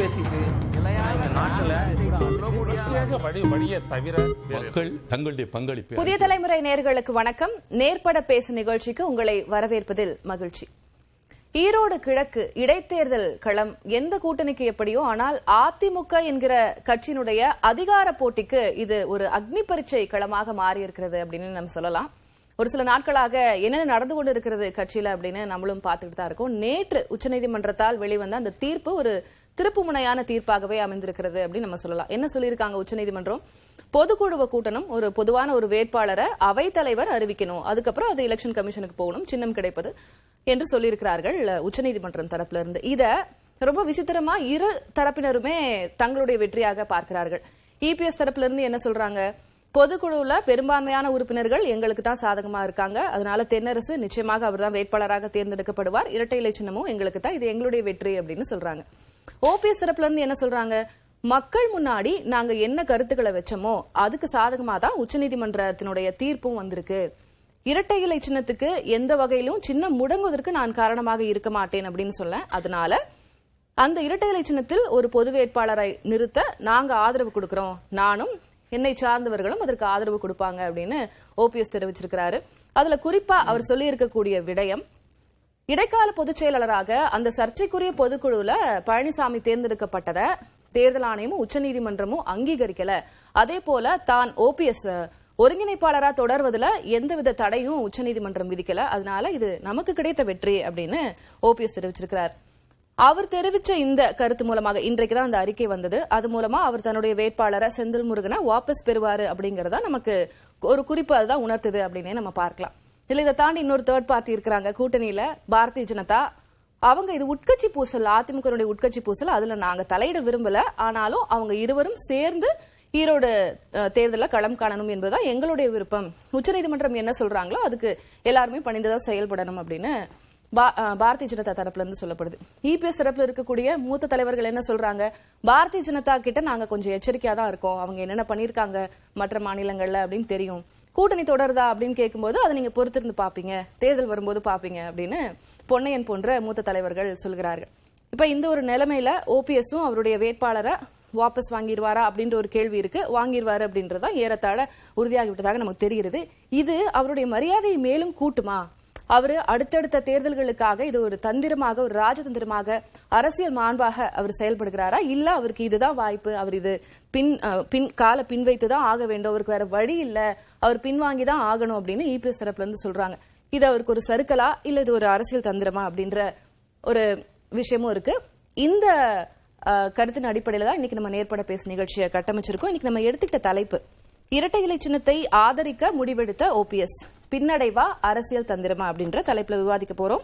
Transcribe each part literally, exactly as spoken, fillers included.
பேசிட்டு புதிய தலைமுறை நேயர்களுக்கு வணக்கம். நேர்பட பேசு நிகழ்ச்சிக்கு உங்களை வரவேற்பதில் மகிழ்ச்சி. ஈரோடு கிழக்கு இடைத்தேர்தல் களம் எந்த கூட்டணிக்கு எப்படியோ, ஆனால் அதிமுக என்கிற கட்சியினுடைய அதிகார போட்டிக்கு இது ஒரு அக்னி பரீட்சை களமாக மாறியிருக்கிறது அப்படின்னு நம்ம சொல்லலாம். ஒரு சில நாட்களாக என்னென்ன நடந்து கொண்டு இருக்கிறது கட்சியில அப்படின்னு நம்மளும் பார்த்துக்கிட்டு தான் இருக்கோம். நேற்று உச்சநீதிமன்றத்தால் வெளிவந்த அந்த தீர்ப்பு ஒரு திருப்புமுனையான தீர்ப்பாகவே அமைந்திருக்கிறது அப்படின்னு நம்ம சொல்லலாம். என்ன சொல்லியிருக்காங்க உச்சநீதிமன்றம்? பொதுக்குழுவை கூட்டணும், ஒரு பொதுவான ஒரு வேட்பாளரை அவைத்தலைவர் அறிவிக்கணும், அதுக்கப்புறம் அது எலெக்ஷன் கமிஷனுக்கு போகணும், சின்னம் கிடைப்பது என்று சொல்லியிருக்கிறார்கள் உச்சநீதிமன்றம் தரப்புல இருந்து. இத ரொம்ப விசித்திரமா இரு தரப்பினருமே தங்களுடைய வெற்றியாக பார்க்கிறார்கள். இபிஎஸ் தரப்புல இருந்து என்ன சொல்றாங்க? பொதுக்குழுல பெரும்பான்மையான உறுப்பினர்கள் எங்களுக்கு தான் சாதகமா இருக்காங்க, அதனால தென்னரசு நிச்சயமாக அவர் தான் வேட்பாளராக தேர்ந்தெடுக்கப்படுவார், இரட்டை இலை சின்னமும் எங்களுக்கு தான், இது எங்களுடைய வெற்றி அப்படின்னு சொல்றாங்க. ஓபிஎஸ் தரப்புல இருந்து என்ன சொல்றாங்க? மக்கள் முன்னாடி நாங்க என்ன கருத்துக்களை வச்சோமோ அதுக்கு சாதகமா தான் உச்சநீதிமன்றத்தினுடைய தீர்ப்பும் வந்திருக்கு, இரட்டை இலை சின்னத்துக்கு எந்த வகையிலும் சின்னம் முடங்குவதற்கு நான் காரணமாக இருக்க மாட்டேன் அப்படின்னு சொல்ல, அதனால அந்த இரட்டை இலை சின்னத்தில் ஒரு பொது வேட்பாளரை நிறுத்த நாங்க ஆதரவு கொடுக்கிறோம், நானும் என்னை சார்ந்தவர்களும் அதற்கு ஆதரவு கொடுப்பாங்க அப்படின்னு ஓபிஎஸ் தெரிவிச்சிருக்கிறாரு. அதுல குறிப்பா அவர் சொல்லி இருக்கக்கூடிய விடயம், இடைக்கால பொதுச் செயலாளராக அந்த சர்ச்சைக்குரிய பொதுக்குழுல பழனிசாமி தேர்ந்தெடுக்கப்பட்டத தேர்தல் ஆணையமும் உச்சநீதிமன்றமும் அங்கீகரிக்கல, அதே போல தான் ஓபிஎஸ் ஒருங்கிணைப்பாளராக தொடர்வதில் எந்தவித தடையும் உச்சநீதிமன்றம் விதிக்கல, அதனால இது நமக்கு கிடைத்த வெற்றி அப்படின்னு ஓபிஎஸ் தெரிவிச்சிருக்கிறார். அவர் தெரிவிச்ச இந்த கருத்து மூலமாக இன்றைக்குதான் அந்த அறிக்கை வந்தது, அது மூலமா அவர் தன்னுடைய வேட்பாளரை செந்தில் முருகனை வாபஸ் பெறுவாரு அப்படிங்கறத நமக்கு ஒரு குறிப்பு அதுதான் உணர்த்துது அப்படின்னே நம்ம பார்க்கலாம். இதுல இதை தாண்டி இன்னொரு தேர்ட் பார்ட்டி இருக்கிறாங்க கூட்டணியில, பாரதிய ஜனதா. அவங்க இது உட்கட்சி பூசல், அதிமுக உட்கட்சி பூசல், அதுல நாங்க தலையிட விரும்பல, ஆனாலும் அவங்க இருவரும் சேர்ந்து ஈரோடு தேர்தலில் களம் காணணும் என்பதுதான் எங்களுடைய விருப்பம், உச்சநீதிமன்றம் என்ன சொல்றாங்களோ அதுக்கு எல்லாருமே பணிந்துதான் செயல்படணும் அப்படின்னு பாரதிய ஜனதா தரப்புல இருந்து சொல்லப்படுது. இபிஎஸ் தரப்புல இருக்கக்கூடிய மூத்த தலைவர்கள் என்ன சொல்றாங்க? பாரதிய ஜனதா கிட்ட நாங்க கொஞ்சம் எச்சரிக்கையா தான் இருக்கோம், அவங்க என்னென்ன பண்ணிருக்காங்க மற்ற மாநிலங்கள்ல அப்படின்னு தெரியும், கூட்டணி தொடருதா அப்படின்னு கேட்கும்போது அதை நீங்க பொறுத்திருந்து பாப்பீங்க, தேர்தல் வரும்போது பாப்பீங்க அப்படின்னு பொன்னையன் போன்ற மூத்த தலைவர்கள் சொல்கிறார்கள். இப்ப இந்த ஒரு நிலைமையில ஓபிஎஸும் அவருடைய வேட்பாளரை வாபஸ் வாங்கிடுவாரா அப்படின்ற ஒரு கேள்வி இருக்கு. வாங்கிடுவாரு அப்படின்றதான் ஏறத்தாழ உறுதியாகிவிட்டதாக நமக்கு தெரிகிறது. இது அவருடைய மரியாதையை மேலும் கூட்டுமா? அவரு அடுத்தடுத்த தேர்தல்களுக்காக இது ஒரு தந்திரமாக, ஒரு ராஜதந்திரமாக, அரசியல் மாண்பாக அவர் செயல்படுகிறாரா, இல்ல அவருக்கு இதுதான் வாய்ப்பு, அவர் இது பின் பின் கால பின் வைத்துதான் ஆக வேண்டும், அவருக்கு வேற வழி இல்ல, அவர் பின்வாங்கிதான் ஆகணும் அப்படின்னு இபிஎஸ் தரப்புல இருந்து சொல்றாங்க. இது அவருக்கு ஒரு சறுக்கலா, இல்ல இது ஒரு அரசியல் தந்திரமா அப்படின்ற ஒரு விஷயமும் இருக்கு. இந்த கருத்தின் அடிப்படையில தான் இன்னைக்கு நம்ம நேர்பட பேசும் நிகழ்ச்சியை கட்டமைச்சிருக்கோம். இன்னைக்கு நம்ம எடுத்துக்கிட்ட தலைப்பு, இரட்டை இலை சின்னத்தை ஆதரிக்க முடிவெடுத்த ஓபிஎஸ் பின்னடைவா அரசியல் தந்திரமா அப்படின்ற தலைப்புல விவாதிக்க போறோம்.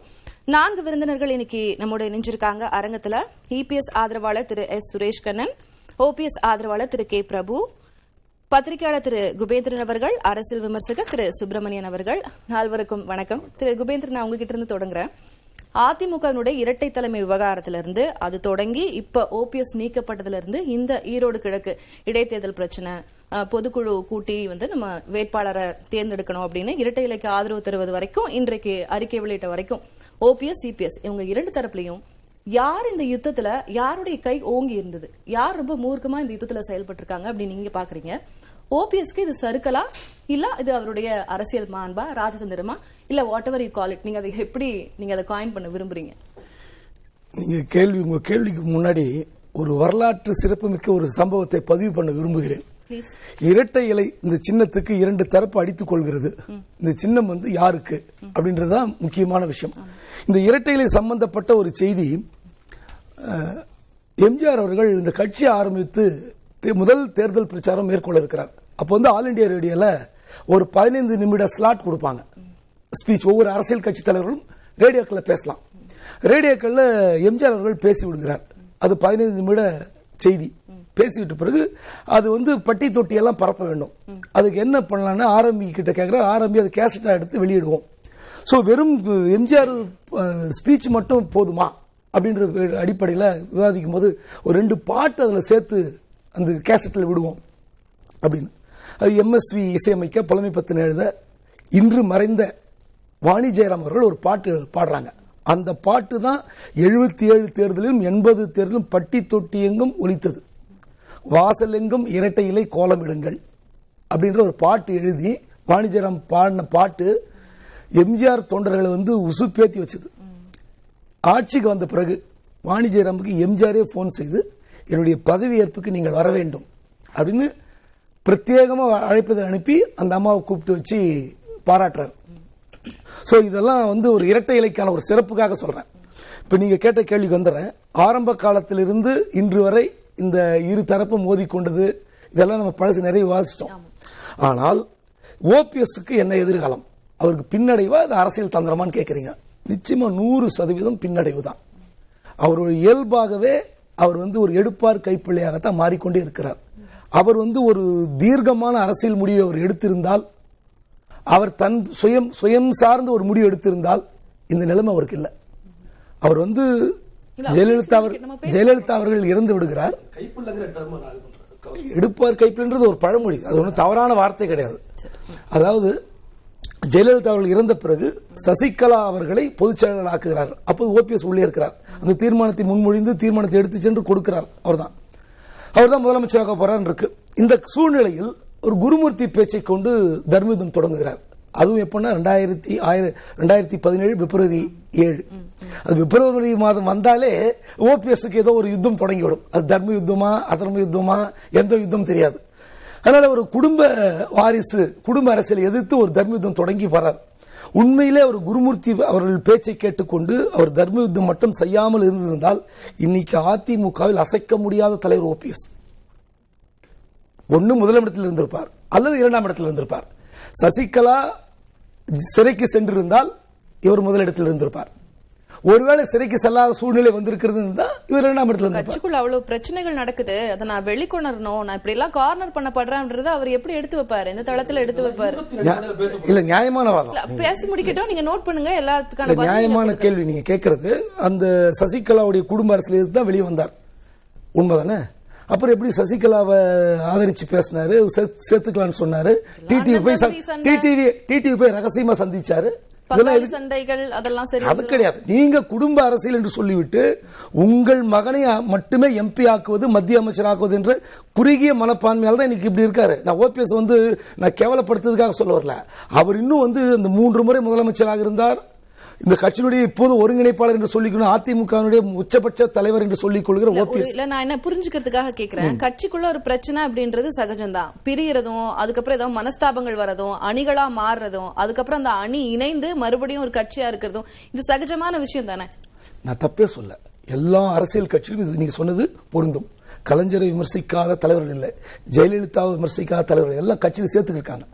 நான்கு விருந்தினர்கள் இன்னைக்கு நம்மோட இணைஞ்சிருக்காங்க அரங்கத்துல. இபிஎஸ் ஆதரவாளர் திரு எஸ் சுரேஷ் கண்ணன், ஓபிஎஸ் ஆதரவாளர் திரு கே பிரபு, பத்திரிகையாளர் திரு குபேந்திரன் அவர்கள், அரசியல் விமர்சகர் திரு சுப்பிரமணியன் அவர்கள். நால்வருக்கும் வணக்கம். திரு குபேந்திரன், நான் உங்ககிட்ட இருந்து தொடங்குறேன். அதிமுகவினுடைய இரட்டை தலைமை விவகாரத்திலிருந்து அது தொடங்கி இப்ப ஓபிஎஸ் நீக்கப்பட்டதிலிருந்து இந்த ஈரோடு கிழக்கு இடைத்தேர்தல் பிரச்சனை, பொதுக்குழு கூட்டி வந்து நம்ம வேட்பாளரை தேர்ந்தெடுக்கணும் அப்படின்னு இரட்டை இலைக்கு ஆதரவு தருவது வரைக்கும், இன்றைக்கு அறிக்கை வெளியிட்ட வரைக்கும், ஓபிஎஸ் சிபிஎஸ் இவங்க இரண்டு தரப்புலையும் யார் இந்த யுத்தத்துல யாருடைய கை ஓங்கி இருந்தது, யார் ரொம்ப மூர்க்கமா இந்த யுத்தத்துல செயல்பட்டு இருக்காங்க அப்படின்னு நீங்க பாக்குறீங்க? ஓபிஎஸ்க்கு இது சறுக்கலா, இல்ல இது அவருடைய அரசியல் மாண்பா, ராஜதந்திரமா, இல்ல whatever you call it, நீங்க அதை எப்படி நீங்க அதை காயின் பண்ண விரும்புறீங்க? நீங்க கேள்வி உங்க கேள்விக்கு முன்னாடி ஒரு வரலாற்று சிறப்புமிக்க ஒரு சம்பவத்தை பதிவு பண்ண விரும்புகிறேன். இரட்டை இலை இந்த சின்னத்துக்கு இரண்டு தரப்பு அடித்துக் கொள்கிறது. இந்த சின்னம் வந்து யாருக்கு அப்படின்றதுதான் முக்கியமான விஷயம். இந்த இரட்டை இலை சம்பந்தப்பட்ட ஒரு செய்தி, எம்ஜிஆர் அவர்கள் இந்த கட்சியை ஆரம்பித்து முதல் தேர்தல் பிரச்சாரம் மேற்கொள்ள இருக்கிறார். அப்ப வந்து ஆல் இண்டியா ரேடியோல ஒரு பதினைந்து நிமிட ஸ்லாட் கொடுப்பாங்க, ஸ்பீச். ஒவ்வொரு அரசியல் கட்சி தலைவர்களும் ரேடியோக்கள்ல பேசலாம். ரேடியோக்கள்ல எம்ஜிஆர் அவர்கள் பேசி விடுகிறார். அது பதினைந்து நிமிட செய்தி. பேசிவிட்ட பிறகு அது வந்து பட்டி தொட்டி எல்லாம் பரப்ப வேண்டும். அதுக்கு என்ன பண்ணலாம்னு ஆரம்பி கிட்ட கேட்கிறார். ஆரம்பி அது கேசட்டா எடுத்து வெளியிடுவோம். சோ வெறும் எம்ஜிஆர் ஸ்பீச் மட்டும் போதுமா அப்படின்ற அடிப்படையில் விவாதிக்கும் போது ஒரு ரெண்டு பாட்டு அதுல சேர்த்து அந்த கேசட்டில் விடுவோம் அப்படின்னு அது எம்எஸ்வி இசையமைக்க, புலமை பத்தின எழுத இன்று மறைந்த வாணி ஜெயராம் அவர்கள் ஒரு பாட்டு பாடுறாங்க. அந்த பாட்டு தான் எழுபத்தி ஏழு தேர்தலிலும் எண்பது தேர்தலும் பட்டி தொட்டி எங்கும் ஒலித்தது. வாசல் எங்கும் இரட்டை இலை கோலமிடுங்கள் அப்படின்ற ஒரு பாட்டு எழுதி வாணிஜராம் பாடின பாட்டு எம்ஜிஆர் தொண்டர்களை வந்து உசுப்பேத்தி வச்சது. ஆட்சிக்கு வந்த பிறகு வாணிஜராமுக்கு எம்ஜிஆரே போன் செய்து என்னுடைய பதவி ஏற்புக்கு நீங்கள் வர வேண்டும் அப்படின்னு பிரத்யேகமாக அழைப்பதை அனுப்பி அந்த அம்மாவை கூப்பிட்டு வச்சு பாராட்டுறாரு. ஸோ இதெல்லாம் வந்து ஒரு இரட்டை இலைக்கான ஒரு சிறப்புக்காக சொல்றேன். இப்போ நீங்க கேட்ட கேள்விக்கு வந்துடுறேன். ஆரம்ப காலத்திலிருந்து இன்று வரை இந்த இரு தரப்பு மோதிக்கொண்டது இதெல்லாம் நம்ம பழசு நிறைய வாசிச்சோம். ஆனால் ஓபிஎஸ்க்கு என்ன எதிர்காலம், அவருக்கு பின்னடைவா அது அரசியல் தந்திரமான்னு கேட்குறீங்க. நிச்சயமா நூறு சதவீதம் பின்னடைவு தான். அவரோட இயல்பாகவே அவர் வந்து ஒரு எடுப்பார் கைப்பிள்ளையாகத்தான் மாறிக்கொண்டே இருக்கிறார். அவர் வந்து ஒரு தீர்க்கமான அரசியல் முடிவை அவர் எடுத்திருந்தால், அவர் தன் சுயம் சுயம் சார்ந்த ஒரு முடிவு எடுத்திருந்தால் இந்த நிலைமை அவருக்கு இல்லை. அவர் வந்து ஜெயலலிதா ஜெயலலிதா அவர்கள் இறந்து விடுகிறார். எடுப்பார் கைப்பிள்ளைன்றது ஒரு பழமொழி, அது ஒன்றும் தவறான வார்த்தை கிடையாது. அதாவது ஜெயலலிதா அவர்கள் இறந்த பிறகு சசிகலா அவர்களை பொதுச் செயலாளர் ஆக்குகிறார். அப்போது ஓபிஎஸ் உள்ளே இருக்கிறார். அந்த தீர்மானத்தை முன்மொழிந்து தீர்மானத்தை எடுத்து சென்று கொடுக்கிறார். அவர் தான் அவர் தான் முதலமைச்சராக போறார் இருக்கு. இந்த சூழ்நிலையில் ஒரு குருமூர்த்தி பேச்சை கொண்டு தர்மயுத்தம் தொடங்குகிறார். அதுவும் எப்படின்னா ரெண்டாயிரத்தி ரெண்டாயிரத்தி பதினேழு பிப்ரவரி ஏழு அது பிப்ரவரி மாதம் வந்தாலே ஓபிஎஸ்க்கு ஏதோ ஒரு யுத்தம் தொடங்கிவிடும். அது தர்ம யுத்தமா அதர்ம யுத்தமா எந்த யுத்தம் தெரியாது. அதனால ஒரு குடும்ப வாரிசு குடும்ப அரசியலை எதிர்த்து ஒரு தர்ம யுத்தம் தொடங்கி வரார். உண்மையிலே ஒரு குருமூர்த்தி அவர்கள் பேச்சை கேட்டுக்கொண்டு அவர் தர்ம யுத்தம் மட்டும் செய்யாமல் இருந்திருந்தால் இன்னைக்கு அதிமுகவில் அசைக்க முடியாத தலைவர் ஓபிஎஸ். ஒன்னு முதலிடத்தில் இருந்திருப்பார் அல்லது இரண்டாம் இடத்தில் இருந்திருப்பார். சசிகலா சிறைக்கு சென்றிருந்தால் இவர் முதலிடத்தில் இருந்திருப்பார். ஒருவேளை சிறைக்கு செல்லாத சூழ்நிலை வந்திருக்கிறது இவர் இரண்டாம் இடத்துல கட்சிக்குள்ள அவ்வளவு பிரச்சனைகள் நடக்குது. அதை நான் வெளிக்கொணரணும், நான் இப்படி எல்லாம் கார்னர் பண்ணப்படுறேன் அவர் எப்படி எடுத்து வைப்பாரு, எந்த தளத்துல எடுத்து வைப்பாரு? இல்ல நியாயமான வாதம் பேசி முடிக்கட்டும். நீங்க நோட் பண்ணுங்க எல்லாத்துக்கான நியாயமான கேள்வி நீங்க கேட்கறது. அந்த சசிகலாவுடைய குடும்ப அரசியல் தான் வெளியே வந்தார், உண்மைதானே? அப்புறம் எப்படி சசிகலாவை ஆதரிச்சு பேசினாரு, சேர்த்துக்கலாம்னு சொன்னாரு, டிடிவி போய் டிடிவி டிடிவி போய் ரகசியமா சந்திச்சாரு. அது கிடையாது. நீங்க குடும்ப அரசியல் என்று சொல்லிவிட்டு உங்கள் மகனை மட்டுமே எம்பி ஆக்குவது மத்திய அமைச்சர் ஆக்குவது என்ற குறுகிய மனப்பான்மையால் தான் இன்னைக்கு இப்படி இருக்காரு. நான் ஓபிஎஸ் வந்து நான் கேவலப்படுத்துறதுக்காக சொல்ல வரல. அவர் இன்னும் வந்து அந்த மூன்று முறை முதலமைச்சராக இருந்தார். இந்த கட்சியினுடைய இப்போது ஒருங்கிணைப்பாளர் என்று சொல்லிக்கணும், அதிமுகவினுடைய உச்சபட்ச தலைவர் என்று சொல்லிக் கொள்கிற ஓபிஎஸ். இல்ல நான் என்ன புரிஞ்சுக்கிறதுக்காக கேட்கிறேன், கட்சிக்குள்ள ஒரு பிரச்சனை அப்படின்றது சகஜம்தான். பிரியறதும் அதுக்கப்புறம் ஏதோ மனஸ்தாபங்கள் வரதும் அணிகளா மாறுறதும் அதுக்கப்புறம் அந்த அணி இணைந்து மறுபடியும் ஒரு கட்சியா இருக்கிறதும் இது சகஜமான விஷயம் தானே. நான் தப்பே சொல்ல, எல்லா அரசியல் கட்சியிலும் நீங்க சொன்னது பொருந்தும். கலைஞரை விமர்சிக்காத தலைவர்கள் இல்லை, ஜெயலலிதாவை விமர்சிக்காத தலைவர்கள் எல்லாம் கட்சியில் சேர்த்துக்கிருக்காங்க.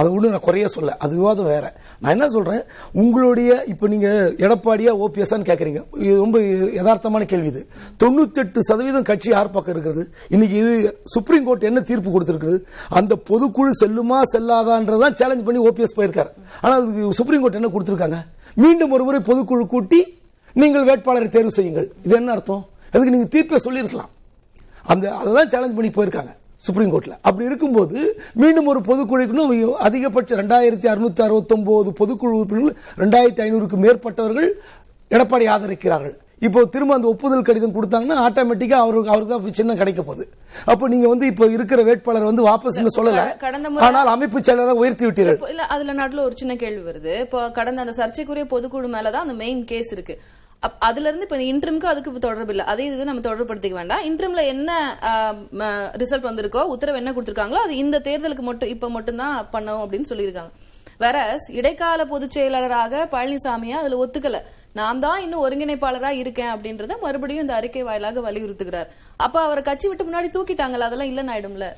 அதை ஒன்றும் நான் குறைய சொல்ல, அது விவாதம் வேற. நான் என்ன சொல்றேன், உங்களுடைய இப்போ நீங்க எடப்பாடியா ஓபிஎஸ்ஸான்னு கேட்குறீங்க, ரொம்ப யதார்த்தமான கேள்வி இது. தொண்ணூத்தி எட்டு சதவீதம் கட்சி யார் பக்கம் இருக்கிறது? இன்னைக்கு இது சுப்ரீம் கோர்ட் என்ன தீர்ப்பு கொடுத்திருக்குது? அந்த பொதுக்குழு செல்லுமா செல்லாதான்றதான் சேலஞ்ச் பண்ணி ஓபிஎஸ் போயிருக்காரு. ஆனால் அதுக்கு சுப்ரீம் கோர்ட் என்ன கொடுத்திருக்காங்க? மீண்டும் ஒருமுறை பொதுக்குழு கூட்டி நீங்கள் வேட்பாளரை தேர்வு செய்யுங்கள். இது என்ன அர்த்தம்? அதுக்கு நீங்க தீர்ப்பை சொல்லியிருக்கலாம். அந்த அதான் சேலஞ்ச் பண்ணி போயிருக்காங்க சுப்ரீம் கோர்ட்ல. அப்படி இருக்கும்போது மீண்டும் ஒரு பொதுக்குழுக்கு அதிகபட்சம் ரெண்டாயிரத்தி அறுநூத்தி அறுபத்தி ஒன்பது பொதுக்குழு உறுப்பினர்கள் ரெண்டாயிரத்தி ஐநூறுக்கு மேற்பட்டவர்கள் எடப்பாடி ஆதரிக்கிறார்கள். இப்போ திரும்ப அந்த ஒப்புதல் கடிதம் கொடுத்தாங்கன்னா ஆட்டோமேட்டிக்கா அவருக்கு அவருக்கு சின்ன கிடைக்க போகுது. அப்போ நீங்க வந்து இப்ப இருக்கிற வேட்பாளர் வந்து வாபஸ் சொல்லல, ஆனால் அமைப்பு செயலரை உயர்த்தி விட்டீர்கள். இல்ல அதுல நடுவில் ஒரு சின்ன கேள்வி வருது. இப்போ கடந்த அந்த சர்ச்சைக்குரிய பொதுக்குழு மேலதான் அந்த மெயின் கேஸ் இருக்கு. அதுல இருந்து இப்ப இன்ட்ரிம்க்கு அதுக்கு தொடர்பு இல்ல, அதே இது நம்ம தொடர்புபடுத்திக்க வேண்டாம். இன்ட்ரிம்ல என்ன ரிசல்ட் வந்திருக்கோ உத்தரவு என்ன கொடுத்திருக்காங்களோ அது இந்த தேர்தலுக்கு மட்டும் இப்ப மட்டும் தான் பண்ணோம் அப்படின்னு சொல்லியிருக்காங்க. வேற இடைக்கால பொதுச் செயலாளராக பழனிசாமியா அதுல ஒத்துக்கல, நான் தான் இன்னும் ஒருங்கிணைப்பாளரா இருக்கேன் அப்படின்றத மறுபடியும் இந்த அறிக்கை வாயிலாக வலியுறுத்துகிறார். அப்ப அவரை கட்சி விட்டு முன்னாடி தூக்கிட்டாங்கல்ல, அதெல்லாம் இல்லன்னு ஆயிடும்ல.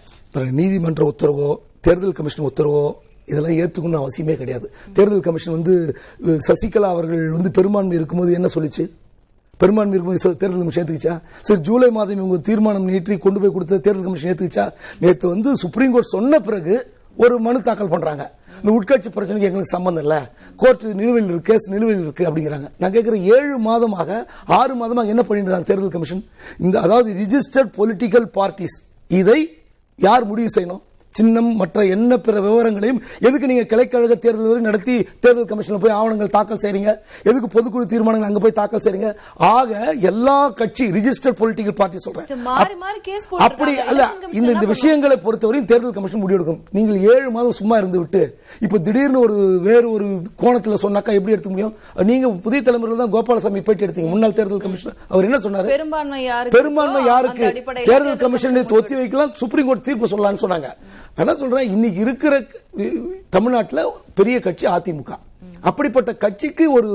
நீதிமன்ற உத்தரவோ தேர்தல் கமிஷன் உத்தரவோ இதெல்லாம் ஏற்றுக்கணும் அவசியமே கிடையாது. தேர்தல் கமிஷன் வந்து சசிகலா அவர்கள் வந்து பெரும்பான்மை இருக்கும்போது என்ன சொல்லிச்சு? பெரும்பான்மை இருக்கும்போது தேர்தல் கமிஷன் ஏற்றுக்குச்சா? சரி, ஜூலை மாதம் இவங்க தீர்மானம் நீட்டி கொண்டு போய் கொடுத்த தேர்தல் கமிஷன் ஏற்றுக்குச்சா? நேற்று வந்து சுப்ரீம் கோர்ட் சொன்ன பிறகு ஒரு மனு தாக்கல் பண்றாங்க, இந்த உட்கட்சி பிரச்சனைக்கு எங்களுக்கு சம்பந்தம் இல்ல, கோர்ட் நிலுவையில் இருக்கு, கேஸ் நிலுவையில் இருக்கு அப்படிங்கிறாங்க. நான் கேட்கிற ஏழு மாதமாக ஆறு மாதமாக என்ன பண்ணிட்டு தேர்தல் கமிஷன் இந்த அதாவது ரிஜிஸ்டர்ட் பொலிட்டிக்கல் பார்ட்டிஸ் இதை யார் முடிவு செய்யணும்? சின்னம் மற்ற என்ன பிற விவரங்களையும் எதுக்கு நீங்க கிளைக்கழக தேர்தல் வரை நடத்தி தேர்தல் கமிஷன்ல போய் ஆவணங்கள் தாக்கல் செய்றீங்க? எதுக்கு பொதுக்குழு தீர்மானங்கள் அங்க போய் தாக்கல் செய்றீங்க? ஆக எல்லா கட்சி ரிஜிஸ்டர்ட் பொலிட்டிக்கல் பார்ட்டி சொல்றேன் அப்படி அல்ல. இந்த விஷயங்களை பொறுத்தவரையும் தேர்தல் கமிஷன் முடிவெடுக்கும். நீங்கள் ஏழு மாதம் சும்மா இருந்து விட்டு இப்ப திடீர்னு ஒரு வேறு ஒரு கோணத்தில் சொன்னாக்கா எப்படி எடுத்துக்க முடியும்? நீங்க புதிய தலைமுறையில் தான் கோபாலசாமி போயிட்டு எடுத்தீங்க, முன்னாள் தேர்தல் கமிஷனர். அவர் என்ன சொன்னார்? பெரும்பான்மை யாருக்கு தேர்தல் கமிஷன் ஒத்தி வைக்கலாம், சுப்ரீம் கோர்ட் தீர்ப்பு சொல்லலாம்னு சொன்னாங்க. என்ன சொல்றேன், இன்னைக்கு இருக்கிற தமிழ்நாட்டில் பெரிய கட்சி அதிமுக. அப்படிப்பட்ட கட்சிக்கு ஒரு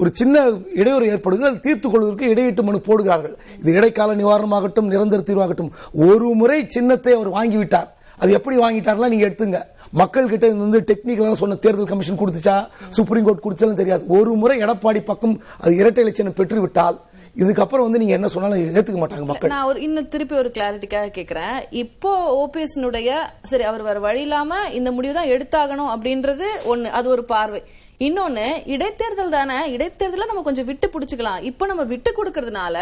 ஒரு சின்ன இடையூறு ஏற்படுகிறது, அதை தீர்த்துக் கொள்வதற்கு இடையீட்டு மனு போடுகிறார்கள். இது இடைக்கால நிவாரணமாகட்டும் நிரந்தர தீர்வாகட்டும். ஒரு முறை சின்னத்தை அவர் வாங்கிவிட்டார், அது எப்படி வாங்கிட்டார்ல நீங்க எடுத்துங்க. மக்கள் கிட்ட இருந்து டெக்னிக்கலா சொன்ன தேர்தல் கமிஷன் கொடுத்துச்சா சுப்ரீம் கோர்ட் கொடுத்தாலும் தெரியாது. ஒரு முறை எடப்பாடி பக்கம் அது இரட்டை இலட்சணம் பெற்றுவிட்டால் இதுக்கப்புறம் வந்து நீங்க என்ன சொன்னாலும் ஏத்துக்க மாட்டாங்க மக்கள். நான் ஒரு இன்னும் திருப்பி ஒரு கிளாரிட்டிக்காக கேட்கிறேன். இப்போ ஓபிஎஸ் உடைய சரி அவர் வேற வழி இல்லாம இந்த முடிவு தான் எடுத்தாகணும் அப்படின்றது ஒண்ணு, அது ஒரு பார்வை. இன்னொன்னு இடைத்தேர்தல் தானே, இடைத்தேர்தல நம்ம கொஞ்சம் விட்டு புடிச்சுக்கலாம். இப்ப நம்ம விட்டு கொடுக்கறதுனால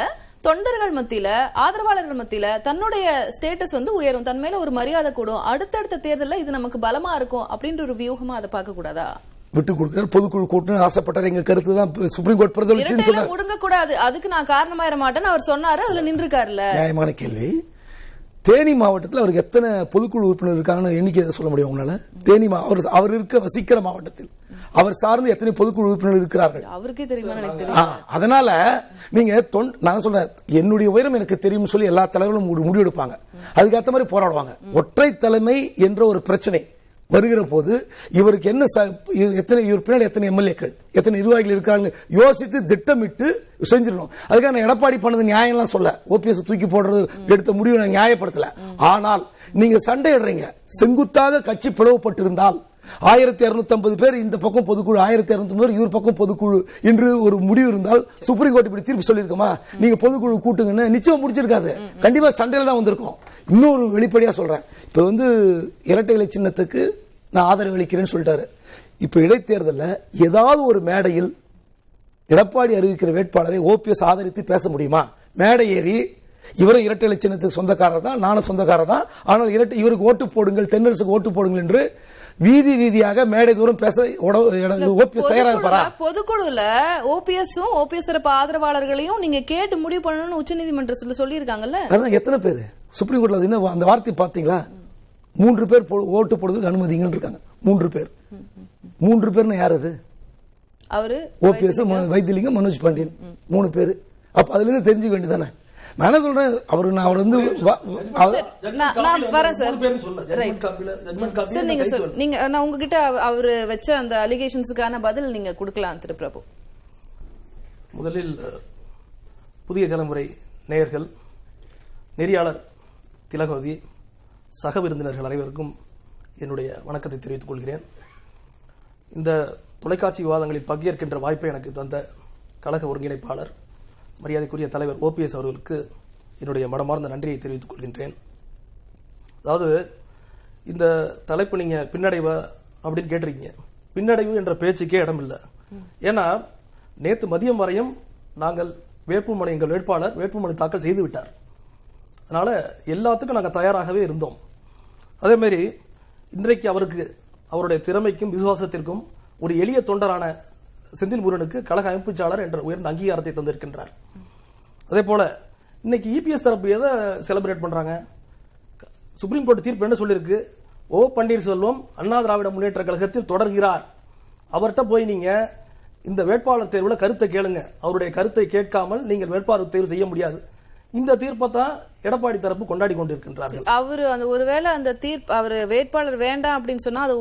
தொண்டர்கள் மத்தியில ஆதரவாளர்கள் மத்தியில தன்னுடைய ஸ்டேட்டஸ் வந்து உயரும், தன் மேல ஒரு மரியாதை கூடும், அடுத்தடுத்த தேர்தலில் இது நமக்கு பலமா இருக்கும் அப்படின்ற ஒரு வியூகமா அதை பார்க்க கூடாதா? விட்டுக் கொடுக்கிறார், பொதுக்குழு கூட்டணும் ஆசைப்பட்டார். எங்க கருத்து தான் சுப்ரீம் கோர்ட் பிரதிபலிச்சு முடங்க கூடாது, அதுக்கு நான் காரணமாயிர மாட்டேன்னு அவர் சொன்னாரு, அதுல நின்றுக்காருல. நியாயமான கேள்வி. தேனி மாவட்டத்தில் அவருக்கு எத்தனை பொதுக்குழு உறுப்பினர் இருக்காங்கன்னு எண்ணிக்கை சொல்ல முடியும் உங்களால? தேனி அவர் அவர் இருக்க வசிக்கிற மாவட்டத்தில் அவர் சார்ந்து எத்தனை பொதுக்குழு உறுப்பினர் இருக்கிறார்கள் அவருக்கே தெரியுமா? அதனால நீங்க நான் சொல்றேன் என்னுடைய உயரம் எனக்கு தெரியும் சொல்லி எல்லா தலைவர்களும் முடிவெடுப்பாங்க, அதுக்கேற்ற மாதிரி போராடுவாங்க. ஒற்றை தலைமை என்ற ஒரு பிரச்சனை வருகிற போது இவருக்கு என்ன எத்தனை உறுப்பினர் எத்தனை எம்எல்ஏக்கள் எத்தனை நிர்வாகிகள் இருக்கிறாங்க யோசித்து திட்டமிட்டு செஞ்சிடணும். அதுக்காக எடப்பாடி பண்ணது நியாயம்லாம் சொல்ல, ஓபிஎஸ் தூக்கி போடுறது எடுத்த முடிவு நான் நியாயப்படுத்தல. ஆனால் நீங்க சண்டையிடுறீங்க, செங்குத்தாக கட்சி பிளவுபட்டிருந்தால் ஆயிரத்தி இருநூத்தி ஐம்பது பேர் இந்த பக்கம் பொதுக்குழு, ஆயிரத்தி இருநூத்தி ஐம்பது பேர் இவர் பக்கம் பொதுக்குழு என்று ஒரு முடிவு இருந்தால் சுப்ரீம் கோர்ட் இப்படி தீர்ப்பு சொல்லிருக்கோமா நீங்க பொதுக்குழு கூட்டுங்கன்னு நிச்சயம் முடிச்சிருக்காது, கண்டிப்பா சண்டையில தான் வந்திருக்கும். இன்னொரு வெளிப்படையா சொல்றேன், இப்ப வந்து இரட்டை இலை சின்னத்துக்கு நான் ஆதரவு அளிக்கிறேன்னு சொல்லிட்டாரு. இப்ப இடைத்தேர்தலில் ஏதாவது ஒரு மேடையில் எடப்பாடி அறிவிக்கிற வேட்பாளரை ஓபிஎஸ் ஆதரித்து பேச முடியுமா? மேடை ஏறி இவரும் இரட்டை இலட்சணத்துக்கு சொந்தக்காரர் தான், நானும் சொந்தக்காரர் தான், ஆனால் இரட்டை இவருக்கு ஓட்டு போடுங்கள், தென்னரசுக்கு ஓட்டு போடுங்கள் என்று வீதி வீதியாக மேடை தூரம் பேச ஓபிஎஸ் தயாரா இருப்பாரா? பொதுக்குழுல ஓபிஎஸும் ஓபிஎஸ் தரப்பு ஆதரவாளர்களையும் நீங்க கேட்டு முடிவு பண்ணணும்னு உச்சநீதிமன்றத்துல சொல்லி இருக்காங்கல்ல. எத்தனை பேர் சுப்ரீம் கோர்ட்ல என்ன அந்த வார்த்தை பாத்தீங்களா? மூன்று பேர் ஓட்டு போடுறதுக்கு அனுமதிங்க இருக்காங்க. மூன்று பேர் மூன்று பேர்னா யார்? அது அவரு ஓபிஎஸ், வைத்தியலிங்கம், மனோஜ் பாண்டியன், மூணு பேர். அப்ப அதுல இருந்து தெரிஞ்சுக்க வேண்டியதானே. நானே சொல்றேன் அவரு அவர் வந்து உங்ககிட்ட அவரு வச்ச அந்த அலிகேஷன்ஸுக்கான பதில் நீங்க கொடுக்கலாம் திரு பிரபு. முதலில் புதிய தலைமுறை நேயர்கள், நெறியாளர் திலகவதி, சக விருந்தினர்கள் அனைவருக்கும் என்னுடைய வணக்கத்தை தெரிவித்துக் கொள்கிறேன். இந்த தொலைக்காட்சி விவாதங்களில் பங்கேற்கின்ற வாய்ப்பை எனக்கு தந்த கழக ஒருங்கிணைப்பாளர் மரியாதைக்குரிய தலைவர் ஓபிஎஸ் அவர்களுக்கு என்னுடைய மனமார்ந்த நன்றியை தெரிவித்துக் கொள்கின்றேன். அதாவது இந்த தலைப்பு நீங்க பின்னடைவு அப்படின்னு கேட்டிருக்கீங்க, பின்னடைவு என்ற பேச்சுக்கே இடமில்லை. ஏன்னா நேற்று மதியம் வரையும் நாங்கள் வேட்புமனு எங்கள் வேட்பாளர் வேட்புமனு தாக்கல் செய்துவிட்டார். அதனால எல்லாத்துக்கும் நாங்கள் தயாராகவே இருந்தோம். அதே மாதிரி இன்றைக்கு அவருக்கு அவருடைய திறமைக்கும் விசுவாசத்திற்கும் ஒரு எளிய தொண்டரான செந்தில் முருகனுக்கு கழக அமைப்புச்சாளர் என்ற உயர்ந்த அங்கீகாரத்தை தந்திருக்கின்றார். அதே போல இன்னைக்கு இபிஎஸ் தரப்பு எதை செலிப்ரேட் பண்றாங்க? சுப்ரீம் கோர்ட் தீர்ப்பு என்ன சொல்லிருக்கு? ஓ பன்னீர்செல்வம் அண்ணா திராவிட முன்னேற்ற கழகத்தில் தொடர்கிறார், அவர்கிட்ட போய் நீங்க இந்த வேட்பாளர் தேர்வில் கருத்தை கேளுங்க, அவருடைய கருத்தை கேட்காமல் நீங்கள் வேட்பாளர் தேர்வு செய்ய முடியாது. இந்த தீர்ப்பை தான் எடப்பாடி தரப்பு கொண்டாடி கொண்டிருக்கின்றார்கள். அவரு அந்த ஒருவேளை அந்த தீர்ப்பு அவர் வேட்பாளர் வேண்டாம் அப்படின்னு சொன்னா அதை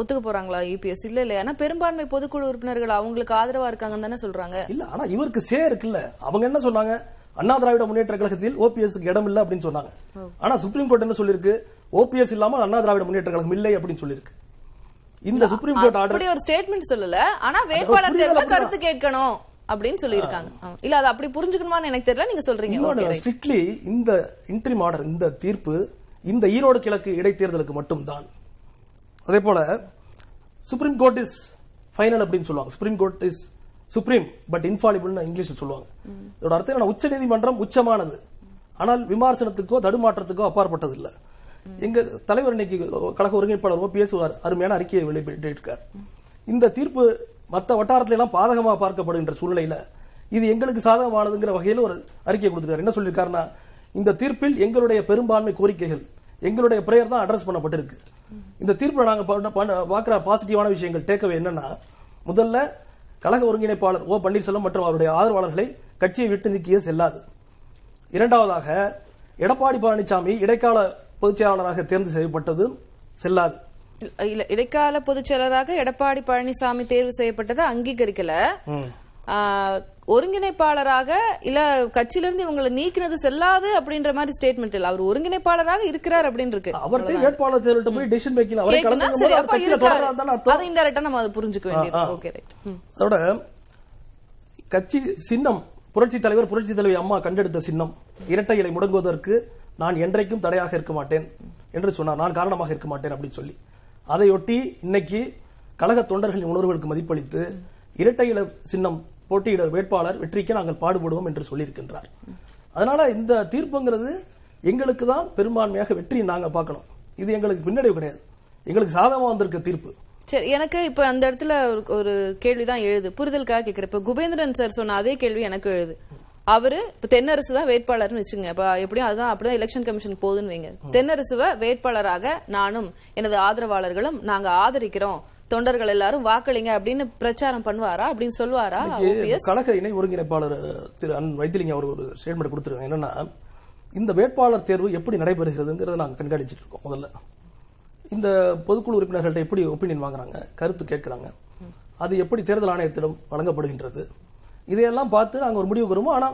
ஒத்துக்க போறாங்களா இபிஎஸ்? இல்ல இல்ல, ஏன்னா பெரும்பான்மை பொதுக்குழு உறுப்பினர்கள் அவங்களுக்கு ஆதரவா இருக்காங்கன்னு தானே சொல்றாங்க. இல்ல, ஆனா இவருக்கு சே இருக்குல்ல. அவங்க என்ன சொன்னாங்க? அண்ணா திராவிட முன்னேற்ற கழகத்தில் ஓபிஎஸ்க்கு இடம் இல்ல அப்படின்னு சொன்னாங்க. ஆனா சுப்ரீம் கோர்ட் என்ன சொல்லிருக்கு? ஓபிஎஸ் இல்லாமல் அண்ணா திராவிட முன்னேற்ற கழகம் இல்லை அப்படின்னு சொல்லிருக்கு. இந்த சுப்ரீம் கோர்ட் ஆர்டர் ஒரு ஸ்டேட்மெண்ட் சொல்லல, ஆனா வேட்பாளர் தேர்வுல கருத்து கேட்கணும் அப்படின்னு சொல்லி இருக்காங்க. இல்ல அது அப்படி புரிஞ்சுக்கணுமான்னு எனக்கு தெரியல. நீங்க சொல்றீங்க ஸ்ட்ரிக்ட்லி இந்த இன்ட்ரீம் ஆர்டர், இந்த தீர்ப்பு இந்த ஈரோடு கிழக்கு இடைத்தேர்தலுக்கு மட்டும்தான். அதே போல சுப்ரீம் கோர்ட் இஸ் ஃபைனல் அப்படின்னு சொல்லுவாங்க. Supreme court is supreme but இன்ஃபாலிபிள்னு இங்கிலீஷில் சொல்லுவாங்க. இதோட அர்த்தம் என்னன்னா உச்ச நீதிமன்றம் உச்சமானது, ஆனால் விமர்சனத்துக்கோ தடுமாற்றத்துக்கோ அப்பாற்பட்டது இல்ல. எங்க தலைவர் இன்னைக்கு கழக ஒருங்கிணைப்பாளர் ஓபிஎஸ் அருமையான அறிக்கையை வெளியிட்டிருக்கார். இந்த தீர்ப்பு மற்ற வட்டாரத்தில எல்லாம் பாதகமாக பார்க்கப்படுகின்ற சூழ்நிலையில இது எங்களுக்கு சாதகமானதுங்கிற வகையில் ஒரு அறிக்கை கொடுத்துருக்காரு. என்ன சொல்லியிருக்காருன்னா, இந்த தீர்ப்பில் எங்களுடைய பெரும்பான்மை கோரிக்கைகள், எங்களுடைய பிரேயர் தான் அட்ரஸ் பண்ணப்பட்டிருக்கு. இந்த தீர்ப்பில் நாங்கள் பார்க்குற பாசிட்டிவான விஷயங்கள் டேக்கவே என்னன்னா, முதல்ல கழக ஒருங்கிணைப்பாளர் ஓ பன்னீர்செல்வம் மற்றும் அவருடைய ஆதரவாளர்களை கட்சியை விட்டு நீக்கியே செல்லாது. இரண்டாவதாக, எடப்பாடி பழனிசாமி இடைக்கால பொதுச் செயலாளராக தேர்வு செய்யப்பட்டது செல்லாது. இடைக்கால பொதுச் செயலராக எடப்பாடி பழனிசாமி தேர்வு செய்யப்பட்டது அங்கீகரிக்கல, ஒருங்கிணைப்பாளராக இல்ல கட்சியிலிருந்து இவங்களை நீக்கினது செல்லாது அப்படின்ற மாதிரி ஸ்டேட்மெண்ட் இல்ல. அவர் ஒருங்கிணைப்பாளராக இருக்கிறார் அப்படின்னு இருக்கு. அவர்கிட்ட வேட்பாளர் தேர்வு போய் டிசிஷன் மேக்கிங் அவரே கலந்து போது அப்ப இருக்காரு. அது இன்டைரக்ட்டா நம்ம அது புரிஞ்சுக்க வேண்டியது. Okay, right. அதோட கட்சி சின்னம், புரட்சி தலைவர் புரட்சி தலைவர் அம்மா கண்டெடுத்த சின்னம் இரட்டை இலை முடங்குவதற்கு நான் என்றைக்கும் தடையாக இருக்க மாட்டேன் என்று சொன்னார். நான் காரணமாக இருக்க மாட்டேன் அப்படின்னு சொல்லி அதையொட்டி இன்னைக்கு கழக தொண்டர்களின் உணர்வுகளுக்கு மதிப்பளித்து இரட்டை இலை சின்னம் போட்டியிட வேட்பாளர் வெற்றிக்கு நாங்கள் பாடுபடுவோம் என்று சொல்லியிருக்கின்றார். அதனால இந்த தீர்ப்புங்கிறது எங்களுக்கு தான் பெரும்பான்மையாக வெற்றி நாங்க பார்க்கணும். இது எங்களுக்கு பின்னடைவு கிடையாது, எங்களுக்கு சாதகமா வந்திருக்க தீர்ப்பு. சரி, எனக்கு இப்ப அந்த இடத்துல ஒரு கேள்விதான் எழுது, புரிதலுக்காக கேட்கிறேன். இப்ப குபேந்திரன் சார் சொன்ன அதே கேள்வி எனக்கு எழுது. அவரு இப்ப தென்னரசு தான் வேட்பாளர்னு வச்சுங்க, எப்படியும் அதுதான் அப்படிதான் எலெக்ஷன் கமிஷன் போகுதுன்னு வைங்க, தென்னரசுவ வேட்பாளராக நானும் எனது ஆதரவாளர்களும் நாங்க ஆதரிக்கிறோம், தொண்டர்கள் எல்லாரும் வாக்களிங்க அப்படின்னு பிரச்சாரம் பண்ணுவாரா அப்படின்னு சொல்லுவாரா? கழக இணை ஒருங்கிணைப்பாளர் திரு அன் வைத்திலிங்க அவர் ஒரு ஸ்டேட்மெண்ட் கொடுத்துருக்காங்க. என்னன்னா, இந்த வேட்பாளர் தேர்வு எப்படி நடைபெறுகிறதுங்கிறத நாங்க கண்காணிச்சிட்டு இருக்கோம். முதல்ல இந்த பொதுக்குழு உறுப்பினர்கள்ட்ட எப்படி ஒப்பீனியன் வாங்குறாங்க, கருத்து கேட்கிறாங்க, அது எப்படி தேர்தல் ஆணையத்திடம் வழங்கப்படுகின்றது, இதையெல்லாம் பார்த்து நாங்கள் ஒரு முடிவு வருவோம். ஆனா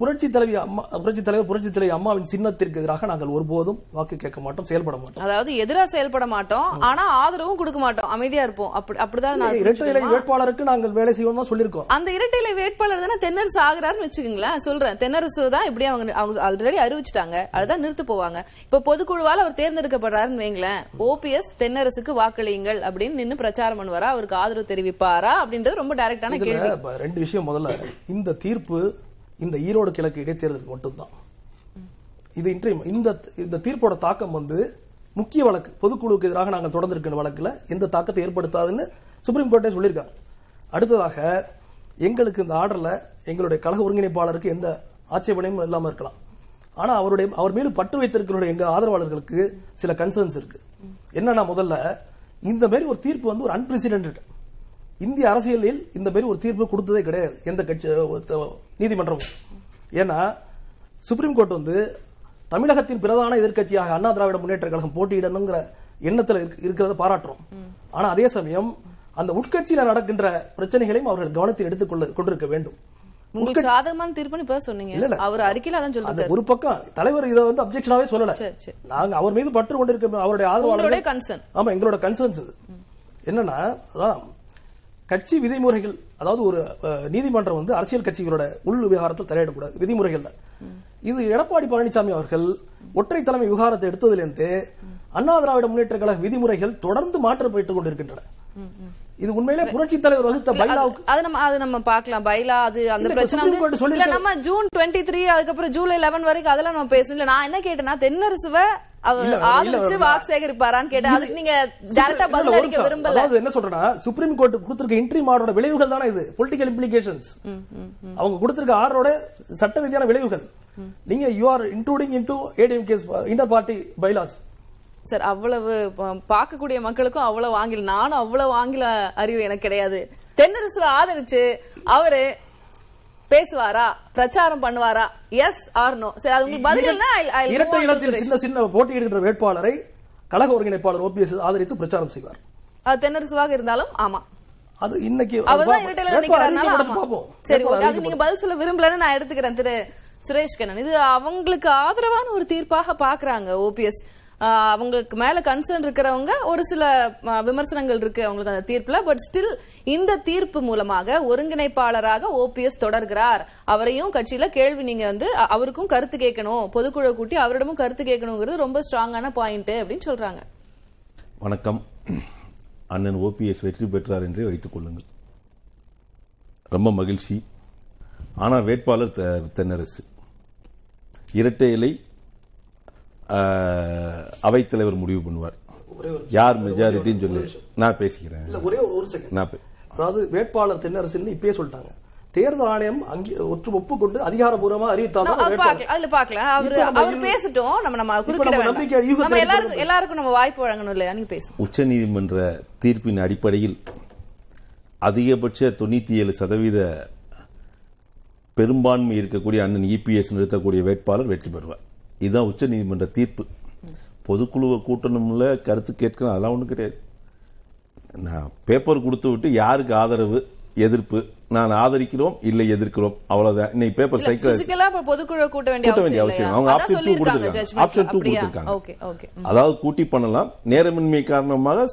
புரட்சி தலைவி அம்மா புரட்சி தலைவர் புரட்சி தலைவி அம்மாவின் சின்னத்திற்கு எதிராக நாங்கள் ஒருபோதும் வாக்கு கேட்க மாட்டோம், செயல்பட மாட்டோம். அதாவது எதிராக செயல்பட மாட்டோம், ஆனா ஆதரவும் கொடுக்க மாட்டோம், அமைதியா இருப்போம். அப்படிதான் இரட்டை இலை வேட்பாளருக்கு நாங்கள் வேலை செய்வோம் தான் சொல்லியிருக்கோம். அந்த இரட்டை இலை வேட்பாளர் தானே தென்னரசு ஆகிறாருன்னு வச்சுக்கீங்களேன். சொல்றேன், தென்னரசு தான் இப்படி அவங்க அவங்க ஆல்ரெடி அறிவிச்சுட்டாங்க, அதுதான் நிறுத்து போவாங்க. இப்ப பொதுக்குழுவால் அவர் தேர்ந்தெடுக்கப்படுறாருன்னு வைங்களேன், ஓபிஎஸ் தென்னரசுக்கு வாக்களியுங்கள் அப்படின்னு நின்று பிரச்சாரம் பண்ணுவாரா, அவருக்கு ஆதரவு தெரிவிப்பாரா அப்படின்றது ரொம்ப டைரக்டான கேள்வி. ரெண்டு விஷயம். முதல்ல இந்த தீர்ப்பு இந்த ஈரோடு கிழக்கு இடைத்தேர்தலுக்கு மட்டும்தான். இது இந்த தீர்ப்போட தாக்கம் வந்து முக்கிய வழக்கு பொதுக்குழுவுக்கு எதிராக நாங்கள் தொடர்ந்து இருக்கின்ற வழக்குல எந்த தாக்கத்தை ஏற்படுத்தாதுன்னு சுப்ரீம் கோர்ட்டே சொல்லியிருக்காங்க. அடுத்ததாக, எங்களுக்கு இந்த ஆர்டர்ல எங்களுடைய கழக ஒருங்கிணைப்பாளருக்கு எந்த ஆட்சேபனையும் இல்லாம இருக்கலாம். ஆனா அவருடைய அவர் மீது பட்டு வைத்திருக்கிற எங்க ஆதரவாளர்களுக்கு சில கன்சர்ன்ஸ் இருக்கு. என்னன்னா, முதல்ல இந்த மாதிரி ஒரு தீர்ப்பு வந்து ஒரு அன்பிரசிடென்டட், இந்திய அரசியலில் இந்த மாதிரி ஒரு தீர்ப்பு கொடுத்ததே கிடையாது எந்த கட்சி நீதிமன்றம். ஏன்னா சுப்ரீம் கோர்ட் வந்து தமிழகத்தின் பிரதான எதிர்க்கட்சியாக அண்ணா திராவிட முன்னேற்ற கழகம் போட்டியிடணுங்கிற எண்ணத்தில் இருக்கிறத பாராட்டுறோம். ஆனா அதே சமயம் அந்த உட்கட்சியில் நடக்கின்ற பிரச்சனைகளையும் அவர்கள் கவனத்தில் எடுத்துக் கொண்டிருக்க வேண்டும். ஒரு பக்கம் தலைவர் இதை வந்து அப்ஜெக்ஷனாவே சொல்லல, நாங்க அவர் மீது பற்று கொண்டிருக்க அவருடைய ஆதரவாளர்களோட கன்சர்ன். ஆமா, எங்களோட கன்சர்ன்ஸ் இது என்னன்னா, கட்சி விதிமுறைகள், அதாவது ஒரு நீதிமன்றம் வந்து அரசியல் கட்சிகளோட உள் விவகாரத்தில் தலையிடக்கூடாது விதிமுறைகள்ல. இது எடப்பாடி பழனிசாமி அவர்கள் ஒற்றை தலைமை விவகாரத்தை எடுத்ததிலிருந்து அண்ணா திராவிட முன்னேற்ற கழக விதிமுறைகள் தொடர்ந்து மாற்றப்பட்டுக் கொண்டிருக்கின்றன. இது உண்மையிலே புரட்சி தலைவர் வகுத்த பைலாவுக்கு அது நம்ம அது நம்ம பார்க்கலாம். பைலா அது அந்த பிரச்சனை இல்ல, நம்ம ஜூன் டுவெண்ட்டி த்ரீ அதுக்கப்புறம் ஜூலை லெவன் வரைக்கும் அதெல்லாம் நம்ம பேசணும். இல்ல, நான் என்ன கேட்டேன்னா, தென்னரசுவ அவர் ஆதரிச்சு வாக்கு சேகரிப்பாரான்னு கேட்டேன். அதுக்கு நீங்க டைரக்டா பதில் அளிக்க விரும்பல. அது என்ன சொல்றேன்னா, சுப்ரீம் கோர்ட் கொடுத்திருக்க இன்ட்ரீம் ஆர்டரோட விளைவுகள் தானே இது, பொலிட்டிகல் இம்ப்ளிகேஷன்ஸ். அவங்க கொடுத்திருக்க ஆர்டரோட சட்ட ரீதியான விளைவுகள். நீங்க you are including into ATM case inter party bylaws. Sir, அவ்வளவு பார்க்கக்கூடிய மக்களுக்கும் அவ்வளவு ஆங்கில நானும் அவ்வளவு ஆங்கில அறிவு எனக்கு கிடையாது. தென்னரசு ஆதரிச்சு அவரு பேசுவாரா, பிரச்சாரம் பண்ணுவாரா, எஸ் ஆர் நோ? சரி, அது உங்களுக்கு பதில் இல்லைன்னா இரட்டை இலத்தில் சின்ன சின்ன போட்டியிடுகின்ற வேட்பாளரை கழக ஒருங்கிணைப்பாளர் ஓபிஎஸ் ஆதரித்து பிரச்சாரம் செய்வார். அது தென்னரசுவாக இருந்தாலும் ஆமா, அது இன்னைக்கு அவர்தான் இரட்டை இலத்தில் நிக்கிறதுனால. சரி, அது நீங்க பதில் சொல்ல விரும்பலன்னு நான் எடுத்துக்கிறேன். திரு சுரேஷ் கண்ணன், இது அவங்களுக்கு ஆதரவான ஒரு தீர்ப்பாக பாக்குறாங்க ஓபிஎஸ். அவங்களுக்கு மேல கன்சர்ன் இருக்கிறவங்க ஒரு சில விமர்சனங்கள் இருக்கு அவங்களுக்கு அந்த தீர்ப்புல. பட் ஸ்டில் இந்த தீர்ப்பு மூலமாக ஒருங்கிணைப்பாளராக ஓபிஎஸ் தொடர்கிறார். அவரையும் கட்சியில கேள்வி நீங்க வந்து அவருக்கும் கருத்து கேட்கணும், பொதுக்குழு கூட்டி அவரிடமும் கருத்து கேட்கணுங்கிறது ரொம்ப ஸ்ட்ராங்கான பாயிண்ட் அப்படின்னு சொல்றாங்க. வணக்கம். அண்ணன் ஓபிஎஸ் வெற்றி பெற்றார் என்றே வைத்துக் கொள்ளுங்கள், ரொம்ப மகிழ்ச்சி. ஆனா வேட்பாளர் தென்னரசு, இரட்டை இலை அவைத் தலைவர் முடிவு பண்ணுவார் யார் மெஜாரிட்டின்னு சொல்லி. நான் பேசிக்கிறேன். ஒரே ஒரு செகண்ட். அதாவது வேட்பாளர் தென்னரசு இப்பயே சொல்லிட்டாங்க. தேர்தல் ஆணையம் ஒப்புக்கொண்டு அதிகாரபூர்வமா அறிவித்தாங்க. உச்ச நீதிமன்ற தீர்ப்பின் அடிப்படையில் அதிகபட்ச தொண்ணூத்தி ஏழு சதவீத பெரும்பான்மை இருக்கக்கூடிய அண்ணன் இபிஎஸ் நிறுத்தக்கூடிய வேட்பாளர் வெற்றி பெறுவார். இதுதான் உச்ச நீதிமன்ற தீர்ப்பு. பொதுக்குழுவை கூட்டணும்ல, கருத்து கேட்கணும், அதெல்லாம் ஒன்றும் கிடையாது. நான் பேப்பர் கொடுத்து விட்டு யாருக்கு ஆதரவு எதிர்ப்பு, நான் ஆதரிக்கிறோம் இல்லை எதிர்க்கிறோம், அவ்வளவுதான். இன்னைக்கு பேப்பர் சைக்கிள் பொதுக்குழு கூட்ட வேண்டிய அவசியம். அவங்க ஆப்ஷன் டூ கொடுத்துருக்காங்க. ஆப்ஷன் டூ கொடுத்துருக்காங்க. அதாவது கூட்டி பண்ணலாம். நேரமின்மை காரணமாக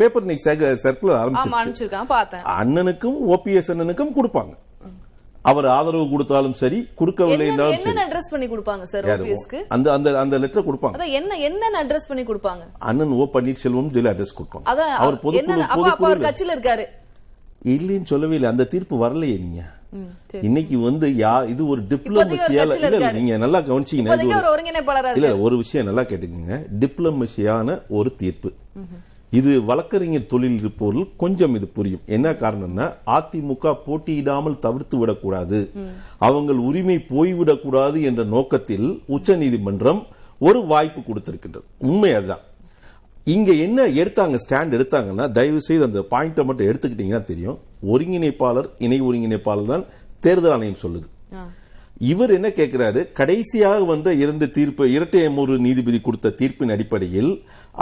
பேப்பர் இன்னைக்கு சர்க்குலர் ஆரம்பிச்சிருக்காங்க. அண்ணனுக்கும் ஓபிஎஸ் அண்ணனுக்கும் கொடுப்பாங்க. அவர் ஆதரவு கொடுத்தாலும் சரி, குறுக்கவில்லை என்றாலும் சரி, என்ன அட்ரஸ் பண்ணி கொடுப்பாங்க சார்? ஓபிஎஸ்க்கு அந்த அந்த அந்த லெட்டர் கொடுப்பாங்க. அத என்ன என்ன அட்ரஸ் பண்ணி கொடுப்பாங்க? அண்ணன் ஓ பன்னீர்செல்வம் ஜெயில் அட்ரஸ் கொடுப்பாங்க. அத அவர் பொதுக்குழு பொதுக்குழு அவர் கட்சியில இருக்காரு இல்லைன்னு சொல்லவே இல்லை. அந்த தீர்ப்பு வரலையே. நீங்க இன்னைக்கு வந்து இது ஒரு டிப்ளமசியால இல்ல, நீங்க நல்லா கவனிச்சீங்கன்னா இல்ல ஒரு விஷயம் நல்லா கேட்டுக்கங்க. டிப்ளமசியான ஒரு தீர்ப்பு இது. வழக்கறிஞர் தொழில் இருப்பவர்கள் கொஞ்சம் இது புரியும். என்ன காரணம்னா, அதிமுக போட்டியிடாமல் தவிர்த்து விடக்கூடாது, அவங்கள் உரிமை போய்விடக்கூடாது என்ற நோக்கத்தில் உச்ச நீதிமன்றம் ஒரு வாய்ப்பு கொடுத்திருக்கின்றது. உண்மை அதுதான். இங்க என்ன எடுத்தாங்க, ஸ்டாண்ட் எடுத்தாங்கன்னா, தயவு செய்து அந்த பாயிண்டை மட்டும் எடுத்துக்கிட்டீங்கன்னா தெரியும். ஒருங்கிணைப்பாளர் இணை ஒருங்கிணைப்பாளர் தான் தேர்தல் ஆணையம் சொல்லுது. இவர் என்ன கேட்கிறாரு, கடைசியாக வந்த இரண்டு தீர்ப்பு இரட்டையமூர் நீதிபதி கொடுத்த தீர்ப்பின் அடிப்படையில்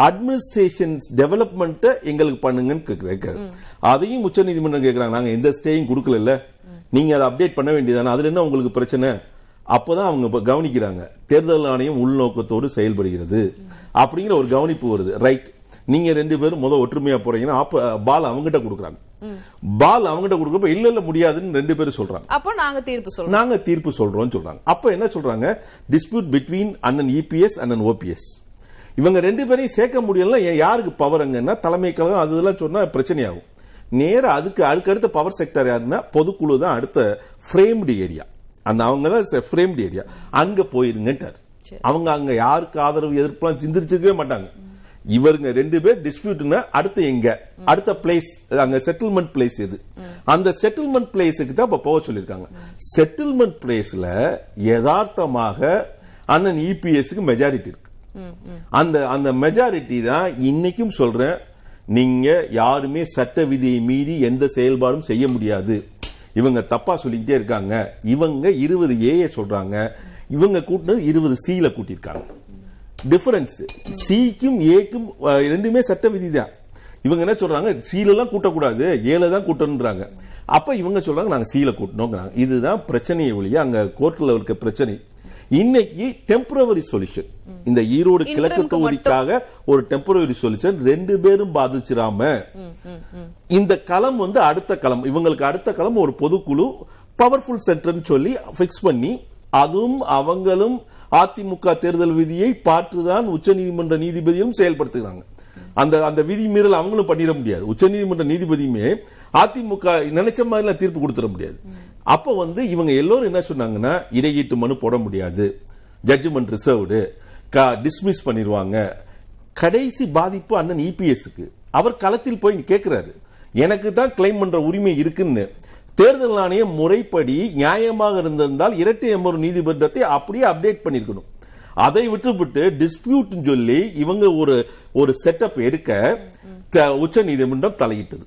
அட்மினிஸ்ட்ரேஷன் டெவலப்மெண்ட் எங்களுக்கு பண்ணுங்கன்னு கேட்கிறாரு. அதையும் உச்ச நீதிமன்றம் கேட்கிறாங்க, நாங்க எந்த ஸ்டேயும் கொடுக்கல, நீங்க அதை அப்டேட் பண்ண வேண்டியதானே, அதுல என்ன உங்களுக்கு பிரச்சனை? அப்பதான் அவங்க கவனிக்கிறாங்க, தேர்தல் ஆணையம் உள்நோக்கத்தோடு செயல்படுகிறது அப்படிங்கிற ஒரு கவனிப்பு வருது. ரைட், நீங்க ரெண்டு பேரும் முதல் ஒற்றுமையா போறீங்கன்னா பால் அவங்ககிட்ட கொடுக்குறாங்க. பால் அவங்ககிட்ட கொடுக்குறப்ப இல்ல இல்ல முடியாதுன்னு ரெண்டு பேரும் சொல்றாங்க. அப்ப நாங்க தீர்ப்பு சொல்றோம், நாங்க தீர்ப்பு சொல்றோம்னு சொல்றாங்க. அப்ப என்ன சொல்றாங்க, டிஸ்பியூட் பிட்வீன் அண்ணன் இபிஎஸ் அண்ணன் ஓபிஎஸ், இவங்க ரெண்டு பேரையும் சேர்க்க முடியல, யாருக்கு பவருங்கன்னா தலைமை கழகம் அதெல்லாம் சொன்னா பிரச்சனையாகும். நேர அதுக்கு அடுக்கடுத்த பவர் செக்டர் யாருன்னா பொதுக்குழு தான். அடுத்த ஃப்ரேம்டு ஏரியா அந்த அவங்க தான் ஃப்ரேம்டு ஏரியா, அங்க போயிருங்கன்றார். அவங்க அங்க யாருக்கு ஆதரவு எதிர்ப்புலாம் சிந்திரிச்சிருக்கவே மாட்டாங்க. இவருங்க ரெண்டு பேர் டிஸ்பியூட்னா அடுத்து எங்க அடுத்த பிளேஸ், அங்க செட்டில்மெண்ட் பிளேஸ் எது, அந்த செட்டில்மெண்ட் பிளேஸுக்கு தான் இப்ப போக சொல்லியிருக்காங்க. செட்டில்மெண்ட் பிளேஸ்ல யதார்த்தமாக அண்ணன் இபிஎஸ்க்கு மெஜாரிட்டி இருக்கு. அந்த அந்த மெஜாரிட்டி தான் இன்னைக்கும் சொல்றேன், நீங்க யாருமே சட்ட விதியை மீறி எந்த செயல்பாடும் செய்ய முடியாது. இவங்க தப்பா சொல்லிக்கிட்டே இருக்காங்க. இவங்க இருபது ஏ சொல்றாங்க, இவங்க கூட்டினது இருபது சில கூட்டியிருக்காங்க. டிஃபரன்ஸ் சிக்கும் ஏக்கும் ரெண்டுமே சட்ட விதி தான். இவங்க என்ன சொல்றாங்க, சீலெல்லாம் கூட்டக்கூடாது, ஏல தான் கூட்டணுன்றாங்க. அப்ப இவங்க சொல்றாங்க நாங்க சீல கூட்டணும்ங்கிறாங்க. இதுதான் பிரச்சனையை ஒழிய அங்க கோர்ட்ல இருக்க பிரச்சனை. இன்னைக்கு டெம்பரவரி சொல்யூஷன், இந்த ஈரோடு கிழக்கு தொகுதிக்காக ஒரு டெம்பரவரி சொல்யூஷன், ரெண்டு பேரும் பாதிச்சிடாம இந்த களம் வந்து அடுத்த களம், இவங்களுக்கு அடுத்த களம் ஒரு பொதுக்குழு பவர்ஃபுல் சென்டர்னு சொல்லி பிக்ஸ் பண்ணி, அதுவும் அவங்களும் அதிமுக தேர்தல் விதியை பார்த்துதான் உச்ச நீதிமன்ற நீதிபதியும் செயல்படுத்துகிறாங்க. அந்த அந்த விதி மீறல் அவங்களும் பண்ணிட முடியாது. உச்ச நீதிமன்ற நீதிபதியுமே அதிமுக நினைச்ச மாதிரி தீர்ப்பு கொடுத்துட முடியாது. அப்ப வந்து இவங்க எல்லாரும் என்ன சொன்னாங்கன்னா, இடையீட்டு மனு போட முடியாது, ஜட்ஜ்மெண்ட் ரிசர்வ்டு, டிஸ்மிஸ் பண்ணிடுவாங்க. கடைசி பாதிப்பு அண்ணன் இபிஎஸ்க்கு. அவர் களத்தில் போய் கேட்கிறாரு, எனக்கு தான் கிளைம் பண்ற உரிமை இருக்குன்னு. தேர்தல் ஆணையம் முறைப்படி நியாயமாக இருந்திருந்தால் இரட்டை அமர்வு நீதிமன்றத்தை அப்படியே அப்டேட் பண்ணிருக்கணும். அதை விட்டுவிட்டு டிஸ்பியூட் சொல்லி இவங்க ஒரு ஒரு செட்டப் எடுக்க உச்ச நீதிமன்றம் தலையிட்டது.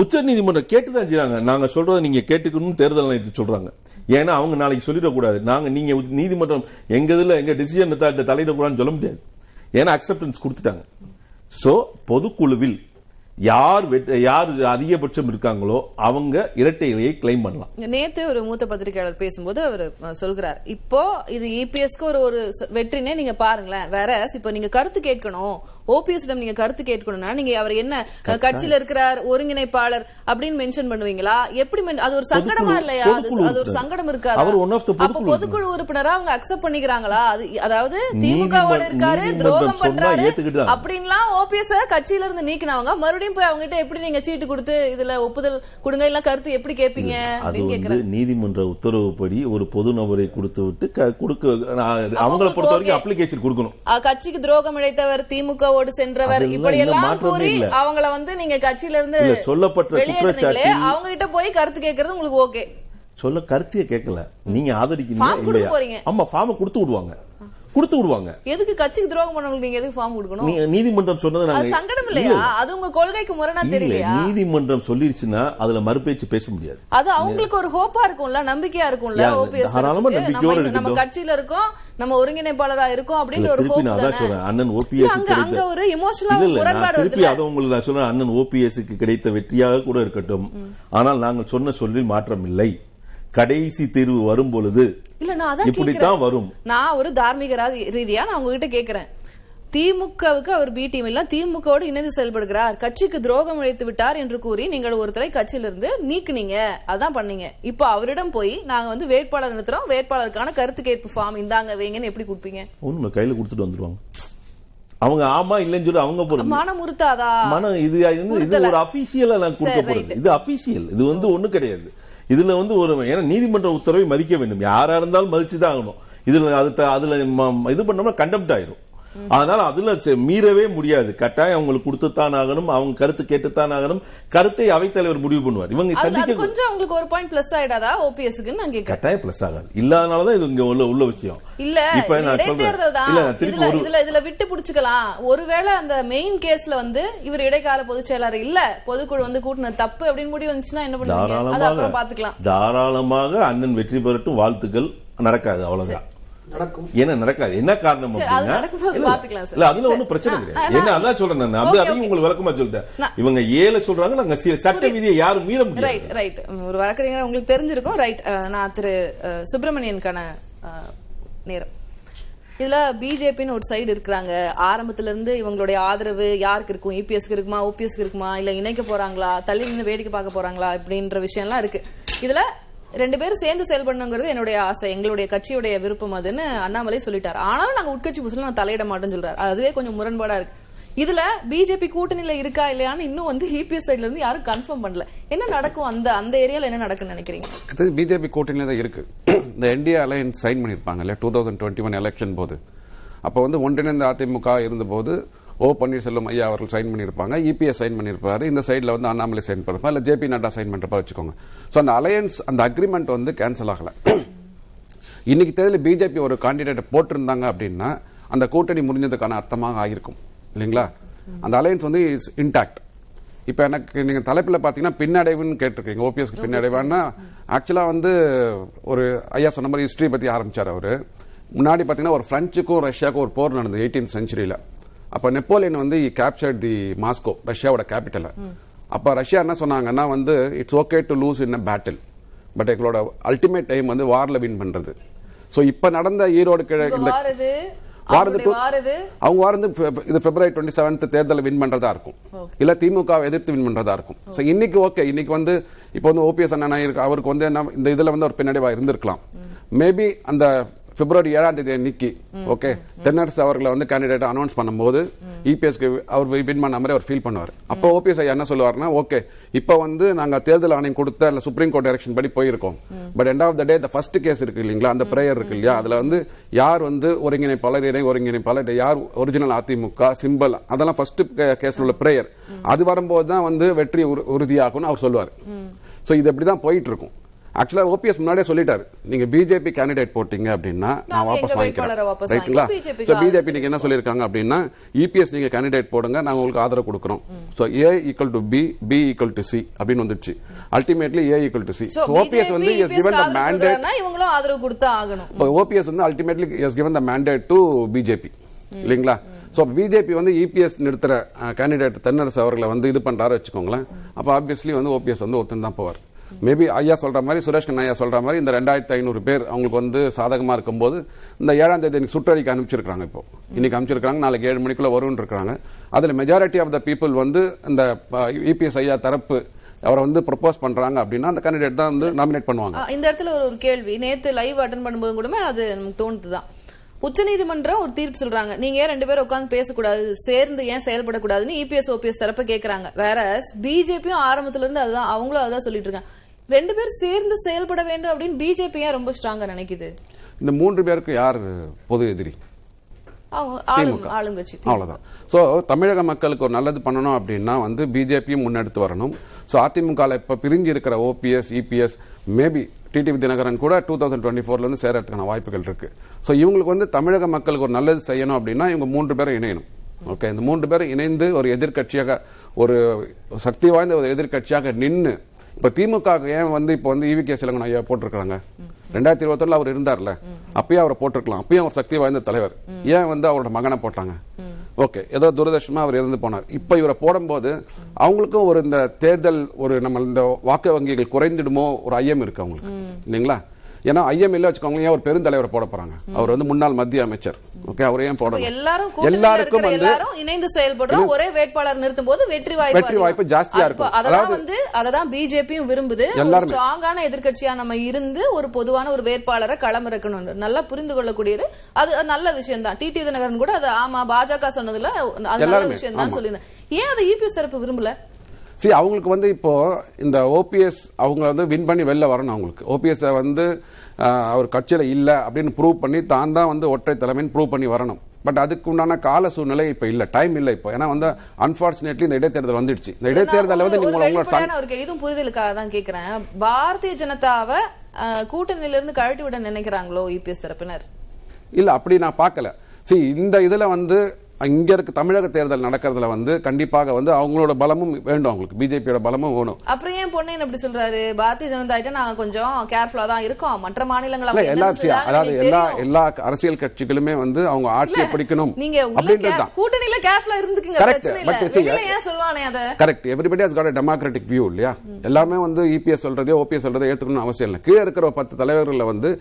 உச்ச நீதிமன்றம் கேட்டுதான் செய்றாங்க, நாங்க சொல்றதை நீங்க கேட்டுக்கணும் தேர்தல் ஆணையத்தை சொல்றாங்க. ஏன்னா அவங்க நாளைக்கு சொல்லிடக்கூடாது, நாங்க நீங்க நீதிமன்றம் எங்க இதுல எங்க டிசிஷன் தலையிடக்கூடாதுன்னு சொல்ல முடியாது. ஏன்னா அக்செப்டன்ஸ் கொடுத்துட்டாங்க. சோ பொதுக்குழுவில் யார் யார் அதிகபட்சம் இருக்காங்களோ அவங்க இரட்டை இலையை கிளைம் பண்ணலாம். நேத்து ஒரு மூத்த பத்திரிகையாளர் பேசும்போது அவர் சொல்கிறார், இப்போ இது இபிஎஸ்க்கு ஒரு ஒரு வெற்றினே நீங்க பாருங்களேன், வேற இப்ப நீங்க கருத்து கேட்கணும், ஓபிஎஸ்டம் நீங்க கருத்து கேட்கணும்னா நீங்க அவர் என்ன கட்சியில இருக்கிறார், ஒருங்கிணைப்பாளர் அப்படின்னு மென்ஷன் பண்ணுவீங்களா? எப்படி? அது ஒரு சங்கடமா இல்லையா? அது ஒரு சங்கடம் இருக்காது. அப்ப பொதுக்குழு உறுப்பினரா அவங்க அக்செப்ட் பண்ணிக்கிறாங்களா? அதாவது திமுகவோட இருக்காரு, துரோகம் பண்றாரு அப்படின்லாம் ஓபிஎஸ் கட்சியில இருந்து நீக்கினவங்க மறுபடியும் போய் அவங்க கிட்ட எப்படி நீங்க சீட்டு கொடுத்து இதுல ஒப்புதல் கொடுங்க, இல்ல கருத்து எப்படி கேட்பீங்க? நீதிமன்ற உத்தரவுப்படி ஒரு பொது நபரை கொடுத்து விட்டு அவங்களை பொறுத்த வரைக்கும் அப்ளிகேஷன் கொடுக்கணும். கட்சிக்கு துரோகம் இழைத்தவர், திமுகவோடு சென்றவர், இப்படி எல்லாம் கூறி அவங்கள வந்து நீங்க கட்சியில இருந்து சொல்லப்பட்ட குற்றச்சாட்டு அவங்க கிட்ட போய் கருத்து கேட்கறது உங்களுக்கு ஓகே. சொல்ல கருத்திய கேட்கல, நீங்க ஆதரிக்கிறீங்க. ஆமா, ஃபார்ம் கொடுத்து விடுவாங்க. கொடுத்து விடுவாங்க. எதுக்கு கட்சிக்கு துரோகம் பண்ணவங்களுக்கு நீங்க எதுக்கு ஃபார்ம் கொடுக்கணும்? நீதிமன்றம் சொன்னது நாங்க சங்கடம் இல்லையா? அது உங்க கொள்கைக்கு முரணா தெரியலையா? நீதிமன்றம் சொல்லிருச்சுன்னா அதுல மறுபேச்சு பேச முடியாது. அது அவங்களுக்கு ஒரு ஹோப்பா இருக்கும்ல, நம்பிக்கையா இருக்கும்ல. ஓபிஎஸ் நம்ம கட்சியில இருக்கோம், நம்ம ஒருங்கிணைப்பாளரா இருக்கும் அப்படின்னு ஒரு ஹோப். நான் சொல்றேன் அண்ணன் ஓபிஎஸ் அங்க ஒரு எமோஷனல் முரண்பாடு வருது. அது உங்களுக்கு நான் சொல்றேன் அண்ணன் ஓபிஎஸ்க்கு கிடைத்த வெற்றியாக கூட இருக்கட்டும், ஆனால் நாங்கள் சொன்ன சொல்லில் மாற்றம் இல்லை. கடைசி தீர்வு வரும் பொழுது இப்படித்தான் வரும். நான் ஒரு தார்மீக ரீதியா நான் உங்ககிட்ட கேட்கிறேன், திமுகவுக்கு அவர் பி டீம் இல்ல, திமுகவோடு இணைந்து செயல்படுகிறார், கட்சிக்கு துரோகம் இழைத்து விட்டார் என்று கூறி நீங்கள் ஒருத்தரை கட்சியிலிருந்து நீக்குனீங்க, அதான் பண்ணீங்க. இப்ப அவரிடம் போய் நாங்க வந்து வேட்பாளர் நிறுத்துறோம், வேட்பாளருக்கான கருத்து கேட்பு ஃபார்ம் இந்தாங்க வைங்கன்னு எப்படி கொடுப்பீங்க? ஒண்ணு கையில கொடுத்துட்டு வந்துருவாங்க. அவங்க ஆமா இல்லன்னு சொல்லி அவங்க போற மனம் உறுத்தாதா? மனம் இது இது ஒரு அபிஷியலா நான் கொடுக்க போறேன். இது அபிஷியல், இது வந்து ஒண்ணு கிடையாது. இதுல வந்து ஒரு ஏன்னா நீதிமன்ற உத்தரவை மதிக்க வேண்டும், யாரா இருந்தாலும் மதிச்சுதான் ஆகணும். இதுல அதுல இது பண்ணோம்னா கண்டெம்ட் ஆயிரும். அதனால அதுல மீறவே முடியாது. கட்டாயம் அவங்களுக்கு கொடுத்துத்தான் ஆகணும், அவங்க கருத்து கேட்டுத்தான் ஆகணும். கருத்தை அவைத்தலைவர் முடிவு பண்ணுவார். இவங்க சந்திக்க கொஞ்சம் அவங்களுக்கு ஒரு பாயிண்ட் பிளஸ் ஆயிடாதா ஓபிஎஸ்க்கு? நான் கேக்குறேன். கட்டாயம் பிளஸ் ஆகாது, இல்லாதனாலதான் இது இங்க உள்ள உள்ள விஷயம் இல்ல. இப்ப நான் சொல்றேன் இதுல இதுல விட்டு புடிச்சுக்கலாம். ஒருவேளை அந்த மெயின் கேஸ்ல வந்து இவர் இடைக்கால பொதுச் செயலாளர் இல்ல, பொதுக்குழு வந்து கூட்டினது தப்பு அப்படின்னு முடிவு வந்துச்சுன்னா என்ன பண்ணுவாங்க? பாத்துக்கலாம். தாராளமாக அண்ணன் வெற்றி பெறட்டும், வாழ்த்துக்கள். நடக்காது, அவ்வளவுதான். என்ன நடக்காது? என்ன காரணம்? அதுல ஒன்னும் பிரச்சனை கிடையாது. என்ன அதான் சொல்றேன், அது அதையும் உங்களுக்கு விளக்கமா சொல்லிட்டேன். இவங்க ஏழு சொல்றாங்க, நாங்க சட்ட விதியை யாரும் மீற முடியாது. ரைட் ரைட் ஒரு வழக்கறிஞர் உங்களுக்கு தெரிஞ்சிருக்கும். ரைட், நான் திரு சுப்பிரமணியனுக்கான நேரம். இதுல பிஜேபின்னு ஒரு சைடு இருக்கிறாங்க. ஆரம்பத்துல இருந்து இவங்களுடைய ஆதரவு யாருக்கு இருக்கும்? இபிஎஸ்க்கு இருக்குமா, ஓபிஎஸ்க்கு இருக்குமா, இல்ல இணைக்க போறாங்களா, தள்ளி நின்று வேடிக்கை பார்க்க போறாங்களா அப்படின்ற விஷயம் எல்லாம் இருக்கு. இதுல ரெண்டு பேரும் சேர்ந்து செயல்படணுங்கிறது என்னுடைய ஆசை, எங்களுடைய கட்சியுடைய விருப்பம் அதுன்னு அண்ணாமலை சொல்லிட்டார். ஆனாலும் நாங்க உட்கட்சி புதுசுல நான் தலையிட மாட்டேன்னு சொல்றாரு. அதுவே கொஞ்சம் முரண்பாடா இருக்கு. இதுல பிஜேபி கூட்டணியில இருக்கா இல்லையான்னு இன்னும் வந்து இபிஎஸ் சைட்ல இருந்து யாரும் கன்ஃபார்ம் பண்ணல. என்ன நடக்கும் அந்த அந்த ஏரியால என்ன நடக்குன்னு நினைக்கிறீங்க? பிஜேபி கூட்டணியில தான் இருக்கு. இந்த என்டிஏ அலையன்ஸ் சைன் பண்ணிருப்பாங்கல்ல two thousand twenty one election போது. அப்ப வந்து ஒன்றிணைந்த அதிமுக இருந்தபோது ஓ பன்னீர்செல்வம் ஐயா அவர்கள் சைன் பண்ணியிருப்பாங்க, இபிஎஸ் சைன் பண்ணியிருப்பாரு, இந்த சைடில் வந்து அண்ணாமலை சைன் பண்ணிருப்பாங்க, இல்லை ஜே பி நட்டா சைன் பண்ணிருப்பா வச்சுக்கோங்க. ஸோ அந்த அலையன்ஸ், அந்த அக்ரிமெண்ட் வந்து கேன்சல் ஆகலை. இன்னைக்கு தேர்தலில் பிஜேபி ஒரு கேண்டிடேட்டை போட்டிருந்தாங்க அப்படின்னா அந்த கூட்டணி முடிஞ்சதுக்கான அர்த்தமாக ஆகிருக்கும் இல்லைங்களா? அந்த அலையன்ஸ் வந்து இஸ் இன்டாக்ட். இப்போ எனக்கு நீங்கள் தலைப்பில் பார்த்தீங்கன்னா பின்னடைவுன்னு கேட்டிருக்கீங்க, ஓபிஎஸ்க்கு பின்னடைவான்னா ஆக்சுவலாக வந்து ஒரு ஐயா சொன்ன மாதிரி ஹிஸ்ட்ரி பற்றி ஆரம்பித்தார் அவர். முன்னாடி பார்த்தீங்கன்னா ஒரு ஃப்ரெஞ்சுக்கும் ரஷ்யாவுக்கும் ஒரு போர் நடந்தது எயிட்டீன் செஞ்சுரியில். அப்ப நெப்போலியன் வந்து கேப்சர்ட் தி மாஸ்கோ, ரஷ்யாவோட கேபிட்டல். அப்ப ரஷ்யா என்ன சொன்னாங்கன்னா வந்து it's okay to lose in a battle, but எங்களோட அல்டிமேட் டைம் வந்து வார்ல வின் பண்றது. சோ இப்ப நடந்த ஈரோடு கிழக்கு அவங்க வாரது இது பிப்ரவரி டுவெண்ட்டி செவன்த் தேர்தலில் வின் பண்றதா இருக்கும், இல்ல திமுக எதிர்த்து வின் பண்றதா இருக்கும். சோ இன்னைக்கு ஓகே, இன்னைக்கு வந்து இப்ப வந்து ஓபிஎஸ் அண்ணா அவருக்கு வந்து என்ன இந்த இதுல வந்து ஒரு பின்னடைவா இருந்திருக்கலாம். மேபி அந்த பிப்ரவரி ஏழாம் தேதி அன்னைக்கு ஓகே தென்னரசு அவர்களை வந்து கேண்டிடேட் அனௌன்ஸ் பண்ணும்போது இபிஎஸ்க்கு அவர் வின் பண்ண மாதிரி அவர் ஃபீல் பண்ணுவார். அப்போ ஓபிஎஸ் ஐயா என்ன சொல்லுவார்னா, ஓகே இப்போ வந்து நாங்கள் தேர்தல் ஆணையம் கொடுத்த இல்லை சுப்ரீம் கோர்ட் டைரக்ஷன் படி போயிருக்கோம், but end of the day the first case இருக்கு இல்லைங்களா, அந்த பிரேயர் இருக்கு இல்லையா, அதில் வந்து யார் வந்து ஒருங்கிணைப்பாளர், இணை ஒருங்கிணைப்பாளர், யார் ஒரிஜினல் அதிமுக சிம்பல், அதெல்லாம் ஃபர்ஸ்ட் கேஸ்ல உள்ள பிரேயர். அது வரும்போது தான் வந்து வெற்றி உறுதியாகும்னு அவர் சொல்லுவார். ஸோ இது அப்படிதான் போயிட்டு இருக்கும். ஆக்சுவலா ஓபிஎஸ் முன்னாடியே சொல்லிட்டாரு, நீங்க பிஜேபி கேண்டிடேட் போட்டீங்க அப்படின்னா நான் வாபஸ் வாங்கிக்கிறேன் ரைட்டுங்களா. சோ பிஜேபி நீங்க என்ன சொல்லிருக்காங்க அப்படின்னா இபிஎஸ் நீங்க கேண்டிடேட் போடுங்க, நாங்க உங்களுக்கு ஆதரவு கொடுக்கிறோம். So A equal to B, B equal to C அப்படின்னு வந்துச்சு. Ultimately A equal to C. So OPS வந்து இஸ் गिवन தி மேண்டேட், இவங்களும் ஆதரவு கொடுத்து ஆகணும். ஓபிஎஸ் வந்து ultimately is given the mandate to BJP இல்லீங்களா. சோ பிஜேபி வந்து இபிஎஸ் நிறுத்துற கேண்டிடேட் தென்னரசு அவர்களை வந்து இது பண்றாரு வச்சுக்கோங்களேன். அப்ப ஆப்வியஸ்லி வந்து ஓபிஎஸ் வந்து ஒத்துன்னு தான் போவார். மேபி ஐயா சொல்ற மாதிரி, சுரேஷ்கன் ஐயா சொல்ற மாதிரி இந்த ரெண்டாயிரத்தி ஐநூறு பேர் அவங்களுக்கு வந்து சாதகமா இருக்கும்போது இந்த ஏழாம் தேதி எனக்கு சுற்றறிக்கை அனுப்பிச்சிருக்காங்க. இப்போ இன்னைக்கு அனுப்பிச்சிருக்காங்க, நாளைக்கு ஏழு மணிக்குள்ள வரும்னு இருக்காங்க. அதுல மெஜாரிட்டி ஆஃப் த பீப்புள் வந்து இந்த இபிஎஸ் ஐயா தரப்பு அவரை வந்து ப்ரொபோஸ் பண்றாங்க அப்படின்னா அந்த கேண்டிடேட் தான் வந்து நாமினேட் பண்ணுவாங்க. இந்த இடத்துல ஒரு கேள்வி, நேத்து லைவ் அட்டென்ட் பண்ணும்போது கூட அது நமக்கு தோணுதுதான். உச்சநீதிமன்றம் ஒரு தீர்ப்பு சொல்றாங்க, நீங்க ஏன் ரெண்டு பேரும் உட்காந்து பேசக்கூடாது, சேர்ந்து ஏன் செயல்படக்கூடாதுன்னு இபிஎஸ் ஓபிஎஸ் தரப்ப கேக்குறாங்க. வேற பிஜேபியும் ஆரம்பத்துல இருந்து அதுதான், அவங்களும் அதான் சொல்லிட்டு இருக்காங்க, ரெண்டு பேரும் சேர்ந்து செயல்பட வேண்டும் அப்படின்னு பிஜேபி ஏன் ரொம்ப ஸ்ட்ராங்கா நினைக்குது? இந்த மூன்று பேருக்கு யார் பொது எதிரி? ஆளுங்கட்சி. அவ்வளவுதான். சோ தமிழக மக்களுக்கு ஒரு நல்லது பண்ணணும் அப்படின்னா வந்து பிஜேபியும் முன்னெடுத்து வரணும். சோ அதிமுக இப்ப பிரிஞ்சு இருக்கிற OPS EPS maybe TTV Dinakaran கூட டூ தௌசண்ட் டுவெண்ட்டி ஃபோர்ல இருந்து சேரத்துக்கான வாய்ப்புகள் இருக்கு. சோ இவங்களுக்கு வந்து தமிழக மக்களுக்கு ஒரு நல்லது செய்யணும் அப்படின்னா இவங்க மூன்று பேரும் இணையணும். ஓகே, இந்த மூன்று பேரும் இணைந்து ஒரு எதிர்கட்சியாக, ஒரு சக்தி வாய்ந்த ஒரு எதிர்கட்சியாக நின்று இப்ப திமுக ஏன் வந்து இப்ப வந்து ஈவி கே சிலங்கன் ஐயா போட்டிருக்காங்க, ரெண்டாயிரத்தி இருபத்தி ஒண்ணுல அவர் இருந்தார்ல, அப்பயும் அவரை போட்டிருக்கலாம், அப்பயும் அவர் சக்தி வாய்ந்த தலைவர், ஏன் வந்து அவரோட மகனை போட்டாங்க? ஓகே, ஏதோ துரதிருஷ்டமா அவர் இருந்து போனார். இப்ப இவரை போடும்போது அவங்களுக்கும் ஒரு இந்த தேர்தல் ஒரு நம்ம இந்த வாக்கு வங்கிகள் குறைந்துடுமோ ஒரு ஐயம் இருக்கு அவங்களுக்கு, இல்லைங்களா? ஏன்னா ஐயம் இல்ல வச்சுக்கோங்களேன், ஒரு பெருந்தலைவரை போட போறாங்க, அவர் வந்து முன்னாள் மத்திய அமைச்சர். ஓகே, அவரே ஏன் போட? எல்லாருக்கும் இணைந்து செயல்படுறோம், ஒரே வேட்பாளர் நிறுத்தும் போது வெற்றி வாய்ப்பு வெற்றி வாய்ப்பு ஜாஸ்தியா இருக்கும். அதாவது வந்து அததான் பிஜேபியும் விரும்புது, ஸ்ட்ராங்கான எதிர்கட்சியா நம்ம இருந்து ஒரு பொதுவான ஒரு வேட்பாளரை களம் இறக்கணும். நல்லா புரிந்து கொள்ளக்கூடியது, அது நல்ல விஷயம் தான். டிடி தினகரன் கூட அது ஆமா பாஜக சொன்னதுல அது நல்ல விஷயம் தான் சொல்லியிருந்தேன். ஏன் அதை இபிஎஸ் தரப்பு விரும்பல? சரி, அவங்களுக்கு வந்து இப்போ இந்த ஓபிஎஸ் அவங்க வந்து வின் பண்ணி வெளில வரணும். அவங்களுக்கு ஓபிஎஸ் வந்து அவர் கட்சியில இல்ல அப்படின்னு ப்ரூவ் பண்ணி தான் தான் வந்து ஒற்றை தலைமைன்னு ப்ரூவ் பண்ணி வரணும். பட் அதுக்கு உண்டான கால சூழ்நிலை இப்ப இல்ல, டைம் இல்ல இப்போ. ஏன்னா வந்து அன்பார்ச்சுனேட்லி இந்த இடைத்தேர்தல் வந்துடுச்சு. இந்த இடைத்தேர்தல வந்து எதுவும் புரிதலுக்காக தான் கேட்கிறேன், பாரதிய ஜனதாவை கூட்டணியில இருந்து கழட்டி விட நினைக்கிறாங்களோ இபிஎஸ் தரப்பினர்? இல்ல, அப்படி நான் பாக்கல. சரி, இந்த இதுல வந்து இங்க இருக்க தமிழக தேர்தல் நடக்கிறதுல வந்து கண்டிப்பாக வந்து அவங்களோட பலமும் வேண்டும், அவங்களுக்கு பிஜேபியோட பலமும் வேணும். அப்புறம் ஏன் பொண்ணு அப்படி சொல்றாரு? பாரதிய ஜனதா கிட்ட நாங்க கொஞ்சம் கேர்ஃபுல்லா தான் இருக்கோம், மற்ற மாநிலங்கள எல்லா அதாவது எல்லா எல்லா அரசியல் கட்சிகளுமே வந்து அவங்க ஆட்சியை பிடிக்கணும் அப்படின்றது கூட்டணியில கேர்ஃபுல்லா இருந்துக்குங்க. Correct, everybody has got a democratic view இல்லையா? எல்லாமே வந்து இபிஎஸ் சொல்றதே ஓபிஎஸ் சொல்றதே ஏத்துக்கணும் அவசியம் இல்லை. கீழே இருக்கிற பத்து தலைவர்கள் வந்து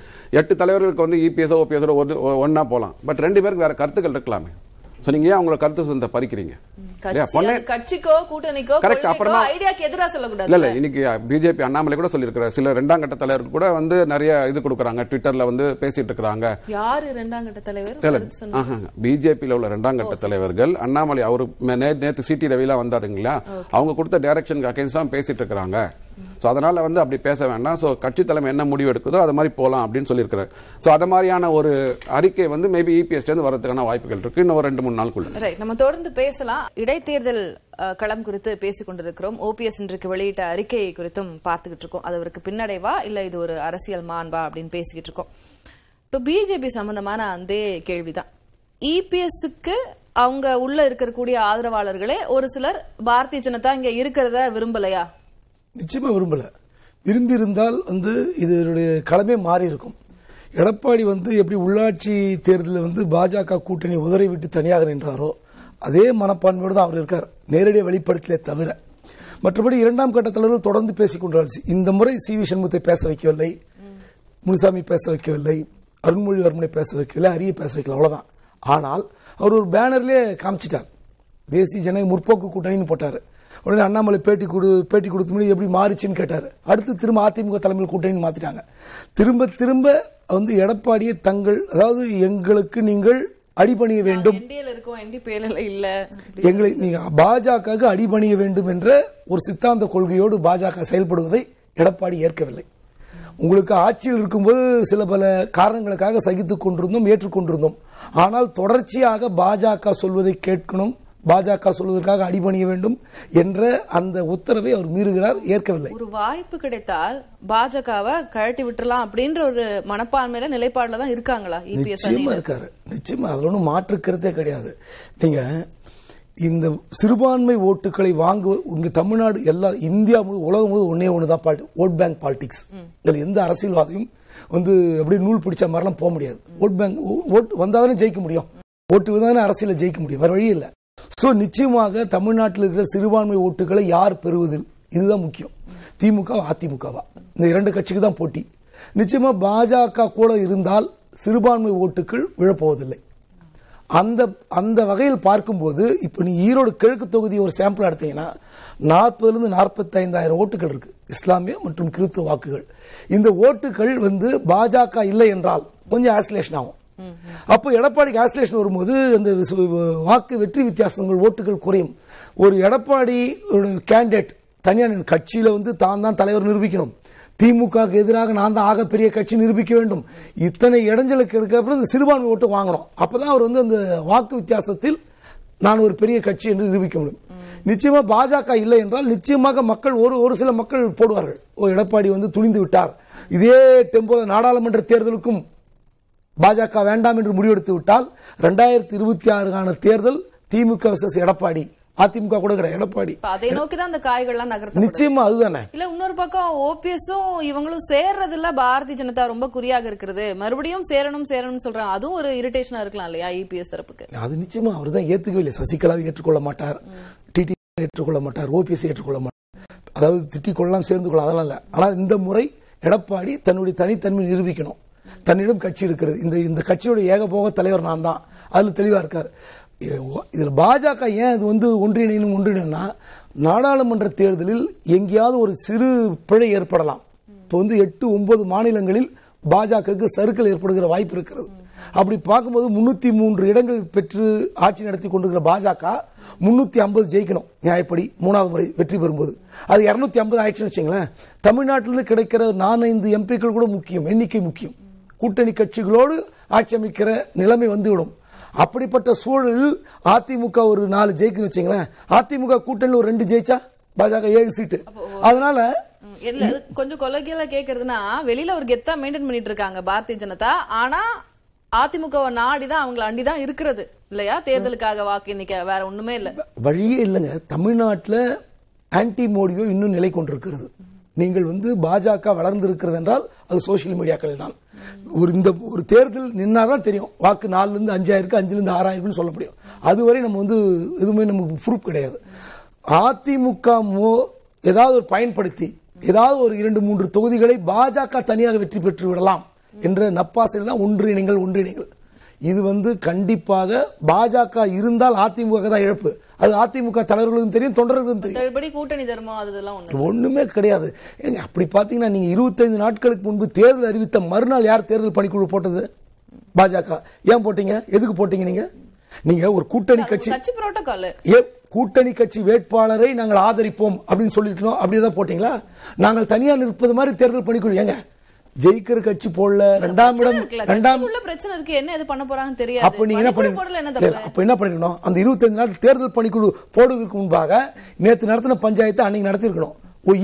எட்டு தலைவர்களுக்கு வந்து இபிஎஸ் ஓபிஎஸ் ஒன்னா போலாம், பட் ரெண்டு பேருக்கு வேற கருத்துக்கள் இருக்கலாமே. அவங்களோட கருத்து சொந்த பறிக்கிறீங்க. கட்சிக்கோ கூட்டணிக்கோ ஐடியாக்கு எதிராக சொல்லக்கூடாது. இல்ல, இன்னைக்கு பிஜேபி அண்ணாமலை கூட சொல்லிருக்கிற சில இரண்டாம் கட்ட தலைவர்கள் கூட வந்து நிறைய இது கொடுக்கறாங்க, ட்விட்டர்ல வந்து பேசிட்டு இருக்காங்க. யாரு இரண்டாம் கட்ட தலைவர்? பிஜேபியில உள்ள இரண்டாம் கட்ட தலைவர்கள். அண்ணாமலை அவரு நேற்று சிடி ரவிலாம் வந்தாருங்களா, அவங்க கொடுத்த டைரக்ஷனுக்கு அகைன்ஸ்டா பேசிட்டு இருக்காங்க. சோ அதனால வந்து அப்படி பேச வேண்டாம், சோ கட்சி தலைமை என்ன முடிவு எடுக்குதோ அது மாதிரி போலாம் அப்படின்னு சொல்லியிருக்காரு. சோ அது மாதிரியான ஒரு அறிக்கை வந்து மேபி இபிஎஸ் இருந்து வரதுக்கான வாய்ப்புகள் இருக்கு இன்னும் ஒரு ரெண்டு மூணு நாளுக்குள்ள. ரைட், நம்ம தொடர்ந்து பேசலாம். இடைத்தேர்தல் களம் குறித்து பேசிக் கொண்டிருக்கிறோம். ஓபிஎஸ் இன்றைக்கு வெளியிட்ட அறிக்கையை குறித்தும் பார்த்துக்கிட்டு இருக்கோம். அது அவருக்கு பின்னடைவா இல்ல இது ஒரு அரசியல் மாண்பா அப்படின்னு பேசிக்கிட்டு இருக்கோம். இப்ப பிஜேபி சம்பந்தமான அந்த கேள்விதான். இபிஎஸ்க்கு அவங்க உள்ள இருக்கக்கூடிய ஆதரவாளர்களே ஒரு சிலர் பாரதிய ஜனதா இங்க இருக்கிறத விரும்பலையா? நிச்சயமா விரும்பல. விரும்பி இருந்தால் வந்து இதனுடைய களமே மாறி இருக்கும். எடப்பாடி வந்து எப்படி உள்ளாட்சி தேர்தலில் வந்து பாஜக கூட்டணி உதறி விட்டு தனியாக நின்றாரோ அதே மனப்பான்மையோடு தான் அவர் இருக்கார், நேரடியாக வெளிப்படுத்தலே தவிர. மற்றபடி இரண்டாம் கட்ட தலைவர்கள் தொடர்ந்து பேசிக் கொண்டாச்சு. இந்த முறை சி வி சண்முகத்தை பேச வைக்கவில்லை, முனுசாமி பேச வைக்கவில்லை, அருண்மொழிவர்மனை பேச வைக்கவில்லை, அரிய பேச வைக்கல, அவ்வளவுதான். ஆனால் அவர் ஒரு பேனர்லேயே காமிச்சிட்டார், தேசிய ஜனநாயக முற்போக்கு கூட்டணின்னு போட்டார். உடனே அண்ணாமலை பேட்டி கொடு பேட்டி கொடுத்து எப்படி மாறிச்சுன்னு கேட்டாரு. அடுத்து திரும்ப அதிமுக தலைமையில் கூட்டணின்னு மாத்திட்டாங்க. திரும்ப திரும்ப வந்து எடப்பாடியை தங்கள் அதாவது எங்களுக்கு நீங்கள் அடிபணிய வேண்டும், எங்களை நீங்க பாஜக அடிபணிய வேண்டும் என்ற ஒரு சித்தாந்த கொள்கையோடு பாஜக செயல்படுவதை எடப்பாடி ஏற்கவில்லை. உங்களுக்கு ஆட்சியில் இருக்கும்போது சில பல காரணங்களுக்காக சகித்துக் கொண்டிருந்தோம், ஏற்றுக்கொண்டிருந்தோம். ஆனால் தொடர்ச்சியாக பாஜக சொல்வதை கேட்கணும், பாஜக சொல்வதற்காக அடிபணிய வேண்டும் என்ற அந்த உத்தரவை அவர் மீறுகிறார், ஏற்கவில்லை. ஒரு வாய்ப்பு கிடைத்தால் பாஜகவை கழட்டி விட்டுலாம் அப்படின்ற ஒரு மனப்பான்மையில நிலைப்பாடுல தான் இருக்காங்களா? நிச்சயமா இருக்காரு, நிச்சயமா, அதுல ஒன்றும் மாற்றுக்கிறதே கிடையாது. நீங்க இந்த சிறுபான்மை ஓட்டுகளை வாங்குவது இங்க தமிழ்நாடு எல்லா இந்தியா முழு உலகம் முழு ஒன்னே ஒண்ணுதான் ஓட் பேங்க் பாலிடிக்ஸ். இதுல எந்த அரசியல்வாதியும் வந்து அப்படியே நூல் பிடிச்ச மாதிரிலாம் போக முடியாது. ஓட் பேங்க் ஓட்டு வந்தாதானே ஜெயிக்க முடியும், ஓட்டு தானே அரசியல ஜெயிக்க முடியும், வேற வழி இல்லை. சோ நிச்சயமாக தமிழ்நாட்டில் இருக்கிற சிறுபான்மை ஓட்டுகளை யார் பெறுவதில் இதுதான் முக்கியம். திமுக அதிமுகவா, இந்த இரண்டு கட்சிக்கு தான் போட்டி. நிச்சயமா பாஜக கூட இருந்தால் சிறுபான்மை ஓட்டுக்கள் விழப்போவதில்லை. அந்த அந்த வகையில் பார்க்கும்போது இப்ப நீ ஈரோடு கிழக்கு தொகுதி ஒரு சாம்பிள் எடுத்தீங்கன்னா நாற்பதுல இருந்து நாற்பத்தி ஐந்தாயிரம் ஓட்டுகள் இருக்கு, இஸ்லாமிய மற்றும் கிறிஸ்துவ வாக்குகள். இந்த ஓட்டுகள் வந்து பாஜக இல்லை என்றால் கொஞ்சம் ஆசிலேஷன் ஆகும். அப்போ எடப்பாடிக்கு ஆசிலேஷன் வரும்போது அந்த வாக்கு வெற்றி வித்தியாசங்கள் ஓட்டுகள் குறையும். ஒரு எடப்பாடி கேண்டிடேட் தனியா கட்சியில வந்து தான் தான் தலைவர் நிரூபிக்கணும், திமுக எதிராக நான் தான் ஆகப்பெரிய கட்சி நிரூபிக்க வேண்டும், இத்தனை இடைஞ்சலுக்கு எடுக்க சிறுபான்மை ஓட்டு வாங்கணும், அப்பதான் அவர் வந்து அந்த வாக்கு வித்தியாசத்தில் நான் ஒரு பெரிய கட்சி என்று நிரூபிக்க முடியும். நிச்சயமா பாஜக இல்லை என்றால் நிச்சயமாக மக்கள் ஒரு ஒரு சில மக்கள் போடுவார்கள், ஓ எடப்பாடி வந்து துணிந்து விட்டார், இதே டெம்போ நாடாளுமன்ற தேர்தலுக்கும் பாஜக வேண்டாம் என்று முடிவெடுத்து விட்டால் இரண்டாயிரத்தி இருபத்தி ஆறுக்கான தேர்தல் திமுக விசஸ் எடப்பாடி, அதிமுக கூட கிடையாது எடப்பாடி, அதை நோக்கி தான் அந்த காய்கள்லாம் நகர்த்து. நிச்சயமா அதுதானே. இல்ல இன்னொரு பக்கம் ஓபிஎஸும் இவங்களும் சேர்றது இல்ல, பாரதிய ஜனதா ரொம்ப குறியாக இருக்கிறது, மறுபடியும் சேரணும் சேரணும்னு சொல்றாங்க, அதுவும் ஒரு இரிட்டேஷனா இருக்கலாம் இல்லையா ஐபிஎஸ் தரப்புக்கு? அது நிச்சயமா அவர் தான் ஏத்துக்கவே இல்லை, சசிகலாவை ஏற்றுக்கொள்ள மாட்டார், டிடி ஏற்றுக்கொள்ள மாட்டார், ஓபிஎஸ் ஏற்றுக்கொள்ள மாட்டார். அதாவது திட்டிக் கொள்ளலாம் சேர்ந்து கொள்ளலாம் அதெல்லாம் இல்ல, ஆனால் இந்த முறை எடப்பாடி தன்னுடைய தனித்தன்மை நிரூபிக்கணும், தன்னிடம் கட்சி இருக்கிறது, இந்த இந்த கட்சியுடைய ஏகபோக தலைவர் நான் தான், அதுல தெளிவா இருக்காரு. இதுல பாஜக ஏன் இது வந்து ஒன்றிணையும் ஒன்றிணைனா நாடாளுமன்ற தேர்தலில் எங்கேயாவது ஒரு சிறு பிழை ஏற்படலாம். இப்போ வந்து எட்டு ஒன்பது மாநிலங்களில் பாஜகவுக்கு சறுக்கல் ஏற்படுகிற வாய்ப்பு இருக்கிறது. அப்படி பார்க்கும்போது முன்னூத்தி மூன்று இடங்கள் பெற்று ஆட்சி நடத்தி கொண்டிருக்கிற பாஜக முன்னூத்தி ஐம்பது ஜெயிக்கணும் நியாயப்படி மூணாவது முறை வெற்றி பெறும்போது. அது இருநூத்தி ஐம்பது ஆயிடுச்சுன்னு வச்சுங்களேன், தமிழ்நாட்டிலிருந்து கிடைக்கிற நான்கைந்து எம்பிக்கள் கூட முக்கியம், எண்ணிக்கை முக்கியம், கூட்டணி கட்சிகளோடு ஆட்சி அமைக்கிற நிலைமை வந்துவிடும். அப்படிப்பட்ட சூழலில் அதிமுக ஒரு நாலு ஜெயிக்குன்னு வச்சுங்களேன், அதிமுக கூட்டணியில் ஒரு ரெண்டு ஜெயிச்சா பாஜக ஏழு சீட்டு. அதனால கொஞ்சம் கொலகியலா கேக்குறதுன்னா வெளியில ஒரு கெத்தா மெயின்டைன் பண்ணிட்டு இருக்காங்க பாரதிய ஜனதா, ஆனா அதிமுக நாடிதான் அவங்களை அண்டிதான் இருக்கிறது இல்லையா தேர்தலுக்காக வாக்கு எண்ணிக்கை, வேற ஒண்ணுமே இல்ல, வழியே இல்லைங்க. தமிழ்நாட்டில் ஆன்டி மோடியோ இன்னும் நிலை கொண்டிருக்கிறது. நீங்கள் வந்து பாஜக வளர்ந்திருக்கிறது என்றால் அது சோசியல் மீடியாக்கள் தான். ஒரு இந்த ஒரு தேர்தல் நின்னாதான் தெரியும் வாக்கு நாலுல இருந்து அஞ்சாயிருக்கு, அஞ்சுல இருந்து ஆறாயிரம் சொல்ல முடியும். அதுவரை நம்ம வந்து எதுவுமே நமக்கு ப்ரூஃப் கிடையாது. அதிமுக ஏதாவது ஒரு பயன்படுத்தி ஏதாவது ஒரு இரண்டு மூன்று தொகுதிகளை பாஜக தனியாக வெற்றி பெற்று விடலாம் என்ற நப்பாசையில் தான் ஒன்றிணைங்கள் ஒன்றிணைங்கள். இது வந்து கண்டிப்பாக பாஜக இருந்தால் அதிமுக தான் இழப்பு, அது அதிமுக தலைவர்களுக்கும் தெரியும், தொண்டர்களுக்கும் தெரியும், கூட்டணி தர்மம் அதெல்லாம் ஒண்ணுமே கிடையாது. அப்படி பாத்தீங்கன்னா நீங்க இருபத்தைந்து நாட்களுக்கு முன்பு தேர்தல் அறிவித்த மறுநாள் யார் தேர்தல் பணிக்குழு போட்டது? பாஜக. ஏன் போட்டீங்க, எதுக்கு போட்டீங்க? நீங்க நீங்க ஒரு கூட்டணி கட்சி புரோட்டோகால், கூட்டணி கட்சி வேட்பாளரை நாங்கள் ஆதரிப்போம் அப்படின்னு சொல்லிட்டோம், அப்படியேதான் போட்டீங்களா? நாங்கள் தனியாக நிற்பது மாதிரி தேர்தல் பணிக்குழு ஏங்க ஜெயிக்கிற கட்சி போடல, ரெண்டாம் இடம் ரெண்டாம் பிரச்சனை இருக்கு, என்ன இது பண்ண போறாங்கன்னு தெரியாது. அப்ப நீங்க என்ன பண்ணீங்க, அப்ப என்ன பண்ணிக்கணும், அந்த இருபத்தைந்து நாள் தேர்தல் பணிக்குழு போடுவதற்கு முன்பாக நேற்று நடத்தின பஞ்சாயத்து அன்னைக்கு நடத்திருக்கணும்.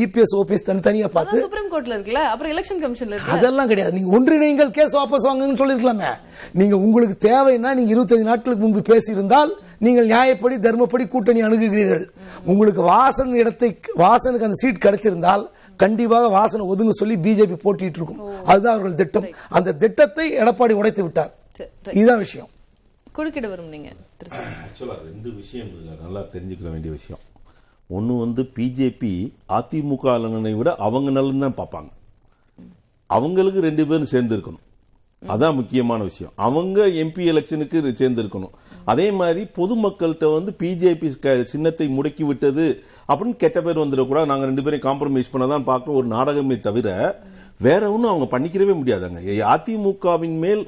ஐபிஎஸ் ஓபிஎஸ் தனித்தனியா பார்த்து சுப்ரீம் கோர்ட்ல இருக்குல்ல, அப்புறம் எலெக்ஷன் கமிஷன்ல இருக்கு, அதெல்லாம் கிடையாது. நீங்க ஒன்றிணைங்கள் கேஸ் வாபஸ் வாங்குங்கன்னு சொல்லிருக்கலாமே. நீங்க உங்களுக்கு தேவைன்னா நீங்க இருபத்தைந்து நாட்களுக்கு முன்பு பேசியிருந்தால் நீங்கள் நியாயப்படி தர்மப்படி கூட்டணி அணுகுகிறீர்கள். உங்களுக்கு வாசன் இடத்தை வாசனுக்கு அந்த சீட் கிடைச்சிருந்தால் கண்டிப்பாக வாசனை ஒதுங்க சொல்லி பிஜேபி போட்டிட்டு இருக்கும், அதுதான் அவர்கள் திட்டம். அந்த திட்டத்தை எடப்பாடி உடைத்து விட்டார், இதுதான் விஷயம். குறுக்கிட வரும் நீங்க ரெண்டு விஷயம் நல்லா தெரிஞ்சுக்க வேண்டிய விஷயம். ஒன்னு வந்து பிஜேபி அதிமுக விட அவங்க நலன் தான் பார்ப்பாங்க, அவங்களுக்கு ரெண்டு பேரும் சேர்ந்து இருக்கணும், அதான் முக்கியமான விஷயம். அவங்க எம்பி எலெக்ஷனுக்கு சேர்ந்து இருக்கணும். அதே மாதிரி பொதுமக்கள்கிட்ட வந்து பிஜேபி சின்னத்தை முடக்கி விட்டது அப்படின்னு கெட்ட பேர் வந்துடக்கூடாது, நாங்க ரெண்டு பேரும் காம்ப்ரமைஸ் பண்ணதான் பார்க்கணும் ஒரு நாடகமே தவிர வேற ஒன்னும் அவங்க பண்ணிக்கிறவே முடியாதாங்க. அதிமுகவின் மேல்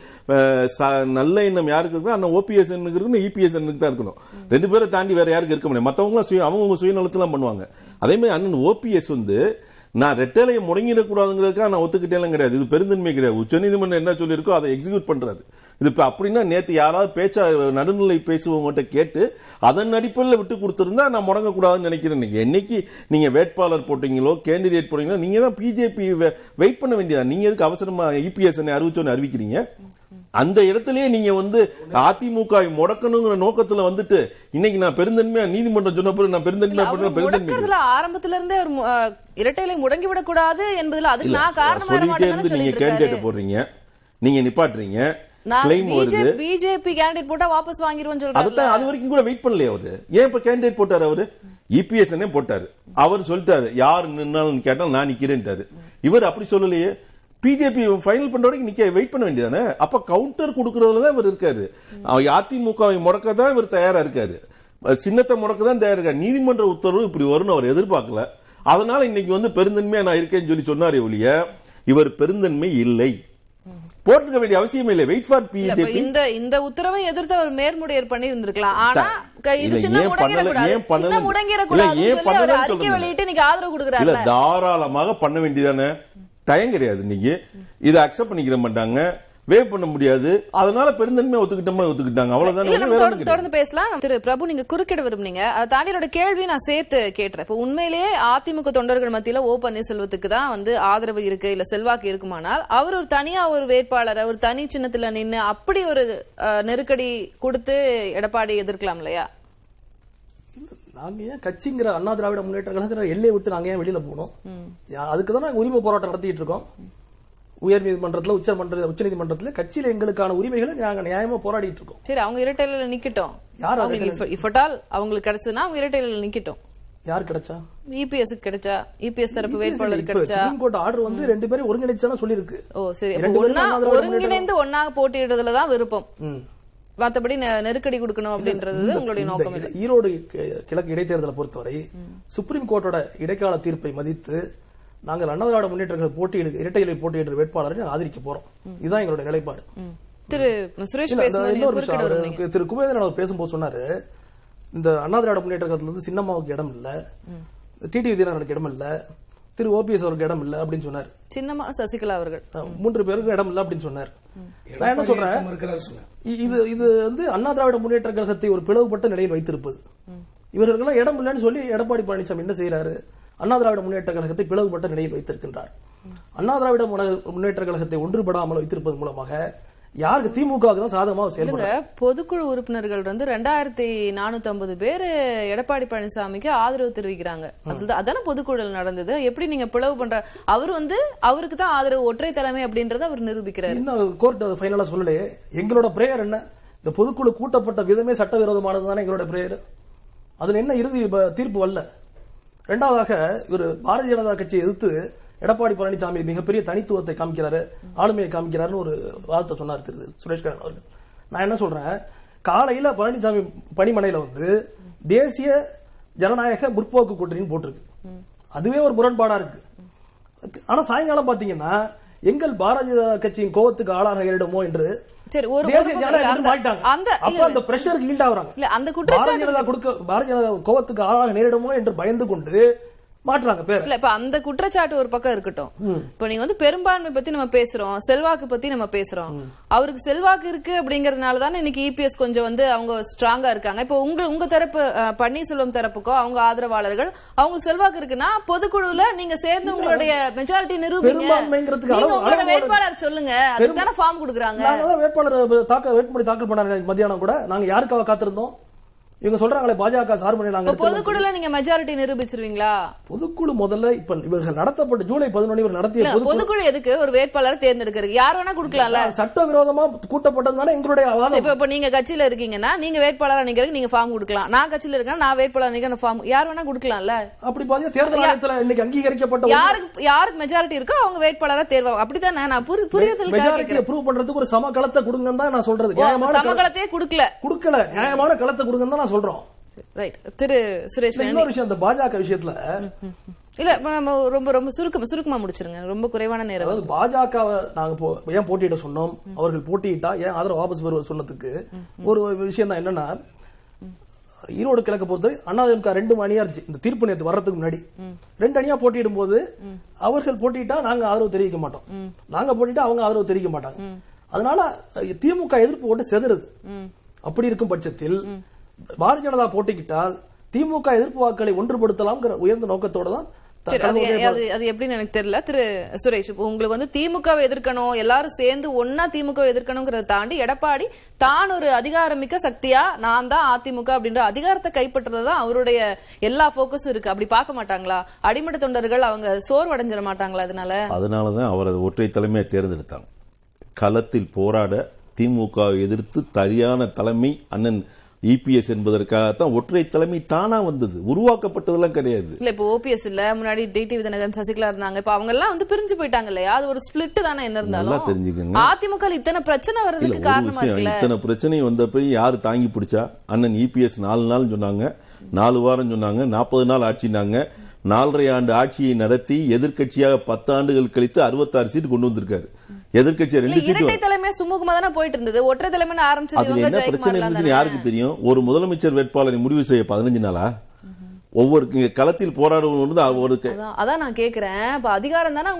நல்ல எண்ணம் யாருக்கு இருக்கணும், அந்த ஓபிஎஸ் இருக்குன்னு இபிஎஸ் தான் இருக்கணும், ரெண்டு பேரை தாண்டி வேற யாருக்கு இருக்க முடியாது. மற்றவங்க அவங்க சுயநலத்தெல்லாம் பண்ணுவாங்க. அதே மாதிரி அண்ணன் ஓபிஎஸ் வந்து நான் ரெட்டலையை முடங்கிடக்கூடாதுங்கிறதுக்காக நான் ஒத்துக்கிட்டேலாம் கிடையாது, இது பெருந்தன்மை கிடையாது. உச்சநீதிமன்றம் என்ன சொல்லியிருக்கோ அதை எக்ஸிக்யூட் பண்றாரு. இது இப்ப அப்படின்னா நேற்று யாராவது பேச்சா நடுநிலை பேசுவவங்ககிட்ட கேட்டு அதன் அடிப்படையில் விட்டு கொடுத்திருந்தா நான் முடங்கக்கூடாதுன்னு நினைக்கிறேன். என்னைக்கு நீங்க வேட்பாளர் போட்டீங்களோ கேண்டிடேட் போட்டீங்களோ நீங்க தான் பிஜேபி வெயிட் பண்ண வேண்டியதா, நீங்க எதுக்கு அவசரமா இபிஎஸ் அறிவிச்சோன்னு அறிவிக்கிறீங்க? அந்த இடத்திலேயே நீங்க வந்து அதிமுக முடக்கணுங்கிற நோக்கத்துல வந்துட்டு இன்னைக்கு நான் பெருந்தன்மையா நீதிமன்றம் சொன்னப்போ நான் பெருந்தன்மையா பண்றேன். ஆரம்பத்துல இருந்தே இரட்டையில முடங்கிவிடக் கூடாது என்பதுல அதுக்கு நான் காரணமா இருக்க மாட்டேன்னு நீங்க கேண்டிடேட் போடுறீங்க, நீங்க நிப்பாட்டுறீங்க, பிஜேபி கேண்டிடேட் போட்டா வாபஸ் வாங்கிடுவோம் சொல்றாரு. அது வரைக்கும் கூட வெயிட் பண்ணலையே அவரு. ஏன் இப்ப கேண்டிடேட் போட்டாரு அவரு? இபிஎஸ்என் போட்டாரு. அவர் சொல்லிட்டாரு யார் நின்னாலும் கேட்டால் நான் நிக்கிறேன்ட்டாரு. இவர் அப்படி சொல்லலையே. பிஜேபி ஃபைனல் பண்ற வரைக்கும் நிக்க வெயிட் பண்ண வேண்டியதானே. அப்ப கவுண்டர் கொடுக்கறதுல தான் இவர் இருக்காரு. அதிமுகவை முடக்க தான் இவர் தயாரா இருக்காரு, சின்னத்தை முடக்க தான் தயாரா இருக்காரு. நீதிமன்ற உத்தரவு இப்படி வரும்னு அவர் எதிர்பார்க்கல. அதனால இன்னைக்கு வந்து பெருந்தன்மையா நான் இருக்கேன்னு சொல்லி சொன்னாரே ஒழிய இவர் பெருந்தன்மை இல்லை, போட்டுக்க வேண்டிய அவசியம் இல்லை. Wait for BJP. இந்த இந்த உத்தரவை எதிர்த்து அவர் மேற்முடியர் பண்ணி இருந்திருக்கலாம். ஆனா இது சின்ன முடங்கிற கூடாது சொல்லி அறிக்கை வெளியிட்டு இன்னைக்கு ஆதரவு கொடுக்கறாரு. தாராளமாக பண்ண வேண்டியதானே, தயம் கிடையாது. இன்னைக்கு இதை அக்செப்ட் பண்ணிக்கிற மாட்டாங்க, வேவ் பண்ண முடியாது. அதனால பெருந்தன்மை ஒத்துக்கிட்டோமா ஒத்துக்கிட்டாங்க, அவ்வளவுதான். தொடர்ந்து பேசலாம். திரு பிரபு, நீங்க குறுக்கிட விரும்புனீங்க, அதை தாண்டியோட கேள்வி நான் சேர்த்து கேட்டுறேன். இப்ப உண்மையிலேயே அதிமுக தொண்டர்கள் மத்தியில ஓ பன்னீர்செல்வத்துக்கு தான் வந்து ஆதரவு இருக்கு, இல்ல செல்வாக்கு இருக்குமானால் அவர் ஒரு தனியா ஒரு வேட்பாளர் ஒரு தனி சின்னத்துல நின்று அப்படி ஒரு நெருக்கடி கொடுத்து எடப்பாடி எதிர்க்கலாம் இல்லையா? நாங்க ஏன் கட்சிங்கிற அண்ணா திராவிட முன்னேற்ற கழகங்கிற எல்லையை விட்டு நாங்க ஏன் வெளியில போனோம்? அதுக்குதான் நாங்க உரிமை போராட்டம் நடத்திட்டு இருக்கோம். உயர்நீதிமன்றத்தில் உச்ச உச்சநீதிமன்றத்தில் கட்சியில எங்களுக்கான உரிமைகளை நாங்க நியாயமா போராடிட்டு இருக்கோம். சரி, அவங்க இரட்டையில நிக்கட்டும். யார் அவங்களுக்கு கிடைச்சதுன்னா அவங்க இரட்டையில நிக்கட்டும். யார் கிடைச்சா? இபிஎஸ் கிடைச்சா, இபிஎஸ் தரப்பு வேட்பாளர் கிடைச்சா. சுப்ரீம் கோர்ட் ஆர்டர் வந்து ரெண்டு பேரும் ஒருங்கிணைச்சா சொல்லி இருக்கு. ஓ சரி, ஒருங்கிணைந்து ஒன்னாக போட்டியிடுறதுலதான் விருப்பம், மற்றபடி நெருக்கடி கொடுக்கணும் அப்படின்றது உங்களுடைய நோக்கம் இல்லை. ஈரோடு கிழக்கு இடைத்தேர்தலை பொறுத்தவரை சுப்ரீம் கோர்ட்டோட இடைக்கால தீர்ப்பை மதித்து நாங்கள் அண்ணா திராவிட முன்னேற்ற போட்டியிடு இரட்டையிலை போட்டியிடுற வேட்பாளரை ஆதரிக்க போறோம். இதுதான் எங்களுடைய நிலைப்பாடு. திரு சுரேஷ் திரு குபேரன் அவர் பேசும்போது சொன்னாரு, இந்த அண்ணா திராவிட முன்னேற்ற கழகத்திலிருந்து சின்னம்மாவுக்கு இடம் இல்ல, டிடி விஜயநாதனுக்கு இடம் இல்ல, திரு ஓபிஎஸ் அவருக்கு இடம் இல்ல அப்படின்னு சொன்னார். சின்னமா சசிகலா அவர்கள் மூன்று பேருக்கு இடம் இல்ல அப்படின்னு சொன்னார். நான் என்ன சொல்றேன், இது இது வந்து அண்ணா திராவிட முன்னேற்ற கழகத்தை ஒரு பிளவுபட்ட நிலையில் வைத்திருப்பது. இவர்களுக்கெல்லாம் இடம் இல்லன்னு சொல்லி எடப்பாடி பழனிசாமி என்ன செய்யறாரு? அண்ணா திராவிட முன்னேற்ற கழகத்தை பிளவுபட்ட நிலையில் வைத்திருக்கின்றார். அண்ணா திராவிட முன்னேற்ற கழகத்தை ஒன்றுபடாமல் வைத்திருப்பது மூலமாக யாருக்கு? திமுகவுக்கு தான் சாதகமாக செயல்படும். பொதுக்குழு உறுப்பினர்கள் வந்து ரெண்டாயிரத்தி நானூத்தி ஐம்பது பேர் எடப்பாடி பழனிசாமிக்கு ஆதரவு தெரிவிக்கிறாங்க. அதான பொதுக்குழு நடந்தது. எப்படி நீங்க பிளவு பண்ற? அவர் வந்து அவருக்கு தான் ஆதரவு, ஒற்றை தலைமை அப்படின்றத அவர் நிரூபிக்கிறார். இன்னும் கோர்ட் அது ஃபைனலா சொல்லலையே. எங்களோட பிரேயர் என்ன? இந்த பொதுக்குழு கூட்டப்பட்ட விதமே சட்டவிரோதமானது தானே எங்களோட பிரேயர். அதுல என்ன இறுதி தீர்ப்பு வரல. இரண்டாவதாக, இவர் பாரதிய ஜனதா கட்சியை எதிர்த்து எடப்பாடி பழனிசாமி மிகப்பெரிய தனித்துவத்தை காமிக்கிறாரு, ஆளுமையை காமிக்கிறாருன்னு ஒரு வார்த்தை சொன்னார் திரு சுரேஷ்கரன் அவர்கள். நான் என்ன சொல்றேன், காலையில பழனிசாமி பணிமனையில வந்து தேசிய ஜனநாயக முற்போக்கு கூட்டணின்னு போட்டிருக்கு. அதுவே ஒரு முரண்பாடா இருக்கு. ஆனா சாயங்காலம் பாத்தீங்கன்னா எங்கள் பாரதிய ஜனதா கட்சியின் கோவத்துக்கு ஆளாக ஏறிடுமோ என்று கோவத்துக்கு ஆளாக நேரிடுமோ என்று பயந்து கொண்டு மாற்றாங்க. அந்த குற்றச்சாட்டு ஒரு பக்கம் இருக்கட்டும். இப்ப நீங்க வந்து பெரும்பான்மை பத்தி நம்ம பேசுறோம், செல்வாக்கு பத்தி நம்ம பேசுறோம். அவருக்கு செல்வாக்கு இருக்கு அப்படிங்கறதுனாலதான் இன்னைக்கு இபிஎஸ் கொஞ்சம் வந்து அவங்க ஸ்ட்ராங்கா இருக்காங்க. இப்ப உங்க உங்க தரப்பு பன்னீர்செல்வம் தரப்புக்கோ அவங்க ஆதரவாளர்கள் அவங்களுக்கு செல்வாக்கு இருக்குன்னா பொதுக்குழுல நீங்க சேர்ந்து உங்களுடைய மெஜாரிட்டி நிரூபிங்க, வேட்பாளர் சொல்லுங்க. அதுக்கான ஃபார்ம் கொடுக்குறாங்க. வேட்பாளர் தாக்க வேட்புமனு தாக்கல் பண்ணாங்க மத்தியானம் கூட. நாங்க யாருக்காக காத்திருந்தோம்? இவங்க சொல்றாங்களே பாஜக சார்பு பொதுக்குழுல நீங்க மெஜாரிட்டி நிரூபிச்சிருவீங்களா? பொதுக்குழு முதல்ல இப்ப இவர்கள் நடத்தப்பட்ட ஜூலை பதினொன்று இவர் நடத்திய பொதுக்குழு எதுக்கு ஒரு வேட்பாளர் தேர்ந்தெடுக்கிறது? யார் வேணா கொடுக்கலாம்ல. சட்டவிரோதமா கூட்டப்பட்டதுனால எங்களுடைய ஆதரவு. இப்ப இப்ப நீங்க கட்சியில இருக்கீங்கன்னா நீங்க வேட்பாளர் நிக்கிறதுக்கு நீங்க ஃபார்ம் கொடுக்கலாம். நான் கட்சியில இருக்கேன், நான் வேட்பாளர் நிக்கிற ஃபார்ம் யார் வேணா கொடுக்கலாம்ல. அப்படி பாத்தீங்கன்னா தேர்தல் ஆணையத்துல இன்னைக்கு அங்கீகரிக்கப்பட்ட யாருக்கு யாருக்கு மெஜாரிட்டி இருக்கோ அவங்க வேட்பாளரா தேர்வா. அப்படிதான் நான் புரியதல் மெஜாரிட்டியை ப்ரூவ் பண்றதுக்கு ஒரு சமகலத்தை கொடுங்கன்னு தான் நான் சொல்றது. சமகலத்தையே கொடுக்கல கொடுக்கல நியாயமான கலத்தை கொடுங்கன்னு தான் சொல்றோம். ரைட். திரு சுரேஷ், இன்னொரு விஷயம், அந்த பாஜக விஷயத்துல இல்ல ரொம்ப ரொம்ப சுருக்கம் சுருக்கமா முடிச்சிருங்க, ரொம்ப குறைவான நேரம். அதாவது பாஜக நாங்க ஏன் போட்டியிட சொன்னோம், அவர்கள் போட்டியிட்டா ஏன் ஆதரவு வாபஸ் பெறுவது சொன்னதுக்கு ஒரு விஷயம் தான் என்னன்னா, ஈரோடு கிழக்கு பொறுத்தவரை அண்ணாதிமுக ரெண்டு மணியா இருந்துச்சு இந்த தீர்ப்பு நேற்று வர்றதுக்கு முன்னாடி. ரெண்டு அணியா போட்டியிடும் போது அவர்கள் போட்டிட்டா நாங்க ஆதரவு தெரிவிக்க மாட்டோம், நாங்க போட்டிட்டா அவங்க ஆதரவு தெரிவிக்க மாட்டாங்க. அதனால திமுக எதிர்ப்பு ஓட்டு செதறுது. அப்படி இருக்கும் பட்சத்தில் பாரதிய ஜனதா போட்டிக்கிட்டால் திமுக எதிர்ப்பு வாக்களை ஒன்றுபடுத்தலாம் உயர்ந்த நோக்கத்தோட தான். அது எப்படின்னு எனக்கு தெரியல. திரு சுரேஷ், உங்களுக்கு வந்து திமுகவை எதிர்க்கணும், எல்லாரும் சேர்ந்து ஒன்னா திமுக எதிர்க்கணும்ங்கறத தாண்டி எடப்பாடி தான் ஒரு அதிகாரமிக்க சக்தியா நான் தான் அதிமுக அப்படின்ற அதிகாரத்தை கைப்பற்றதான் அவருடைய எல்லா போக்கஸும் இருக்கு. அப்படி பாக்க மாட்டாங்களா அடிமட்ட தொண்டர்கள்? அவங்க சோர்வடைஞ்சிட மாட்டாங்களா? அதனால அதனாலதான் அவரது ஒற்றை தலைமையை தேர்ந்தெடுத்தாங்க. களத்தில் போராட திமுகவை எதிர்த்து சரியான தலைமை அண்ணன் இபிஎஸ் என்பதற்காகத்தான் ஒற்றை தலைமை தானா வந்தது, உருவாக்கப்பட்டதெல்லாம் கிடையாது. இல்ல இப்ப ஓபிஎஸ் இல்ல, முன்னாடி டிடிவி தினகரன் சசிகலா இருந்தாங்க, இப்ப அவங்க எல்லாம் வந்து பிரிஞ்சு போயிட்டாங்க இல்லையா, அது ஒரு ஸ்பிளிட் தானே. என்ன இருந்தாலும் தெரிஞ்சுக்கணும், அதிமுக இத்தனை பிரச்சனை வர்றதுக்கு காரணமா இருக்குல்ல. இத்தனை பிரச்சனை வந்தப்ப யாரு தாங்கி பிடிச்சா? அண்ணன் இபிஎஸ் நாலு நாள் சொன்னாங்க, நாலு வாரம் சொன்னாங்க, நாற்பது நாள் ஆட்சினாங்க. நாலரை ஆண்டு ஆட்சியை நடத்தி எதிர்கட்சியாக பத்து ஆண்டுகள் கழித்து அறுபத்தாறு சீட்டு கொண்டு வந்திருக்காரு. எதிர்கட்சி ரெண்டு சீட்டு யாருக்கு தெரியும்? ஒரு முதலமைச்சர் வேட்பாளரை முடிவு செய்ய பதினஞ்சு நாளா ஒவ்வொரு களத்தில் போராடுவோம். அதிகாரம் தானே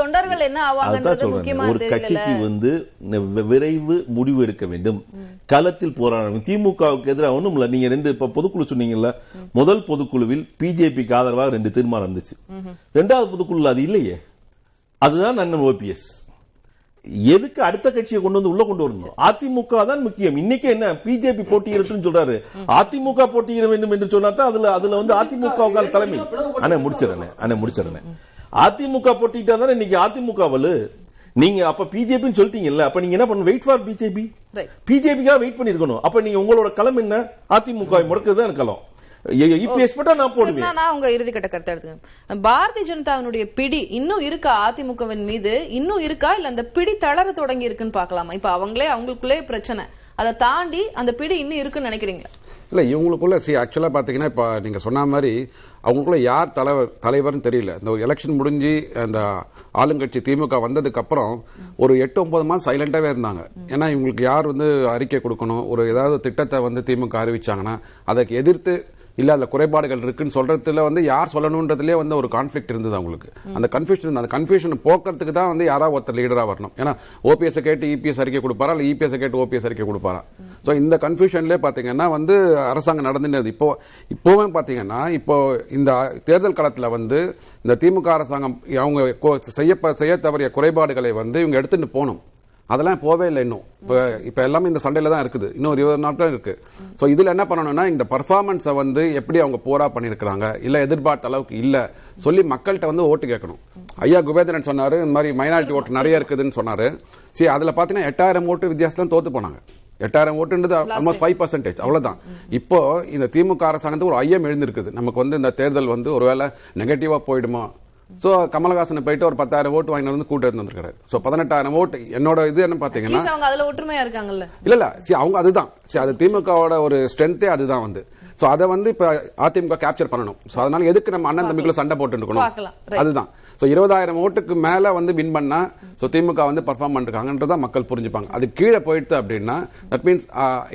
தொண்டர்கள் என்ன ஆவாங்க? ஒரு கட்சிக்கு வந்து விரைவு முடிவு எடுக்க வேண்டும், களத்தில் போராடணும். திமுகவுக்கு எதிராக ஒண்ணும் இல்ல. நீங்க ரெண்டு பொதுக்குழு சொன்னீங்கல்ல, முதல் பொதுக்குழுவில் பிஜேபிக்கு ஆதரவாக ரெண்டு தீர்மானம் இருந்துச்சு, ரெண்டாவது பொதுக்குழு அது இல்லையே. அதுதான் அண்ணன் ஓபிஎஸ். எதுக்கு அடுத்த கட்சியை கொண்டு வந்து உள்ள கொண்டு வரணும்? அதிமுக தான் முக்கியம். இன்னைக்கு என்ன பிஜேபி போட்டியிடட்டும் சொல்றாரு, அதிமுக போட்டியிட வேண்டும் என்று சொன்னா தான் அதுல அதுல வந்து அதிமுக தலைமை. ஆனா முடிச்சிடறேன் ஆனா முடிச்சிடறேன் அதிமுக போட்டிட்டா தானே இன்னைக்கு அதிமுகவல். நீங்க அப்ப பிஜேபின்னு சொல்லிட்டீங்கல்ல, அப்ப நீங்க என்ன பண்ணணும்? Wait for BJP. பிஜேபிக்காக வெயிட் பண்ணிருக்கணும். அப்ப நீங்க உங்களோட களம் என்ன? அதிமுக முடக்குறதுதான் இருக்கலாம். பாரதிய ஜனதாவினுடைய பிடி இன்னும் இருக்கா அதிமுகவின் மீது? இன்னும் இருக்கா இல்ல அந்த பிடி தளர தொடங்கி இருக்குன்னு பாக்கலாமா? இப்ப அவங்களே அவங்களுக்குள்ளே பிரச்சனை, அதை தாண்டி அந்த பிடி இன்னும் இருக்குன்னு நினைக்கிறீங்களா? இல்ல இவங்களுக்குள்ள ஆக்சுவலா பாத்தீங்கன்னா இப்ப நீங்க சொன்ன மாதிரி அவங்களுக்குள்ள யார் தலைவர் தலைவர்னு தெரியல. இந்த ஒரு எலெக்ஷன் முடிஞ்சு அந்த ஆளுங்கட்சி திமுக வந்ததுக்கு அப்புறம் ஒரு எட்டு ஒன்பது மாதம் சைலண்டாவே இருந்தாங்க. ஏன்னா இவங்களுக்கு யார் வந்து அறிக்கை கொடுக்கணும், ஒரு ஏதாவது திட்டத்தை வந்து திமுக அறிவிச்சாங்கன்னா அதற்கு எதிர்த்து இல்ல அதுல குறைபாடுகள் இருக்குன்னு சொல்றதுல வந்து யார் சொல்லணும்ன்றதுலயே வந்து ஒரு கான்ஃபிளிக்ட் இருந்தது அவங்களுக்கு. அந்த கன்ஃபியூஷன் அந்த கன்ஃபியூஷன் போக்குறதுக்கு தான் வந்து யாராவது ஒருத்தர் லீடரா வரணும். ஏன்னா ஓபிஎஸ் கேட்டு இபிஎஸ் அறிக்கை கொடுப்பாரா இல்ல இபிஎஸ் கேட்டு ஓபிஎஸ் அறிக்கை கொடுப்பாரா? சோ இந்த கன்ஃபியூஷன்ல பாத்தீங்கன்னா வந்து அரசாங்கம் நடந்துட்டு இப்போ இப்போவே பாத்தீங்கன்னா இப்போ இந்த தேர்தல் காலத்துல வந்து இந்த திமுக அரசாங்கம் அவங்க செய்ய செய்ய தவறிய குறைபாடுகளை வந்து இவங்க எடுத்துட்டு போகணும். அதெல்லாம் போவே இல்லை இன்னும். இப்போ இப்போ எல்லாமே இந்த சண்டையில தான் இருக்குது. இன்னும் ஒரு இருபது நாட்கள் இருக்கு. ஸோ இதில் என்ன பண்ணணும்னா இந்த பர்ஃபார்மன்ஸை வந்து எப்படி அவங்க போரா பண்ணியிருக்கிறாங்க, இல்லை எதிர்பார்த்த அளவுக்கு இல்லை சொல்லி மக்கள்கிட்ட வந்து ஓட்டு கேட்கணும். ஐயா குபேந்திரன் சொன்னாரு இந்த மாதிரி மைனாரிட்டி ஓட்டு நிறைய இருக்குதுன்னு சொன்னாரு. சரி, அதில் பார்த்தீங்கன்னா எட்டாயிரம் ஓட்டு வித்தியாசம் தோத்து போனாங்க. எட்டாயிரம் ஓட்டுன்றது ஆல்மோஸ்ட் ஃபைவ் பர்சன்டேஜ் அவ்வளவுதான். இப்போ இந்த திமுக அரசாங்கத்துக்கு ஒரு ஐயம் எழுந்திருக்குது, நமக்கு வந்து இந்த தேர்தல் வந்து ஒருவேளை நெகட்டிவா போயிடுமா. சோ கமலஹாசன் போயிட்டு ஒரு பத்தாயிரம் ஓட்டு வாங்கிட்டு வந்து கூட்ட இருந்திருக்காரு. சோ பதினெட்டாயிரம் ஓட்டு என்னோட இது என்ன பாத்தீங்கன்னா அவங்க அதுல ஒற்றுமையா இருக்காங்கல்ல. இல்ல இல்ல சரி அவங்க அதுதான் சரி அது திமுகவோட ஒரு ஸ்ட்ரென்த்தே அதுதான் வந்து. சோ அதை வந்து இப்ப அதிமுக கேப்சர் பண்ணணும். சோ அதனால எதுக்கு நம்ம அண்ணன் தம்பிக்குள்ள சண்டை போட்டு இருக்கணும்? அதுதான். சோ இருபதாயிரம் ஓட்டுக்கு மேல வந்து வின் பண்ணா சோ திமுக வந்து பெர்ஃபார்ம் பண்றாங்கன்றத மக்கள் புரிஞ்சுப்பாங்க. அது கீழே போயிடுது அப்படின்னா that means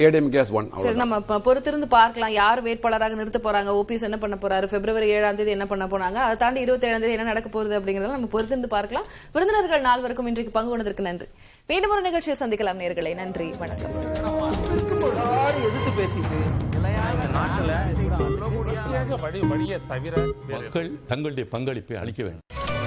ADMK is one. சரி, நம்ம பொறுத்திருந்து பார்க்கலாம் யார் வேட்பாளராக நிறுத்த போறாங்க, ஓபிஎஸ் என்ன பண்ண போறாரு, பிப்ரவரி ஏழாம் தேதி என்ன பண்ண போறாங்க, அதை தாண்டி இருபத்தி ஏழாம் தேதி என்ன நடக்க போறது அப்படிங்கறத நம்ம பொறுத்திருந்து பார்க்கலாம். விருந்தினர்கள் நால்வருக்கும் இன்றைக்கு பங்கு கொண்டதற்கு நன்றி. மீண்டும் ஒரு நிகழ்ச்சியை சந்திக்கலாம் நேயர்களே. நன்றி, வணக்கம். தங்களுடைய பங்களிப்பை அளிக்க வேண்டும்.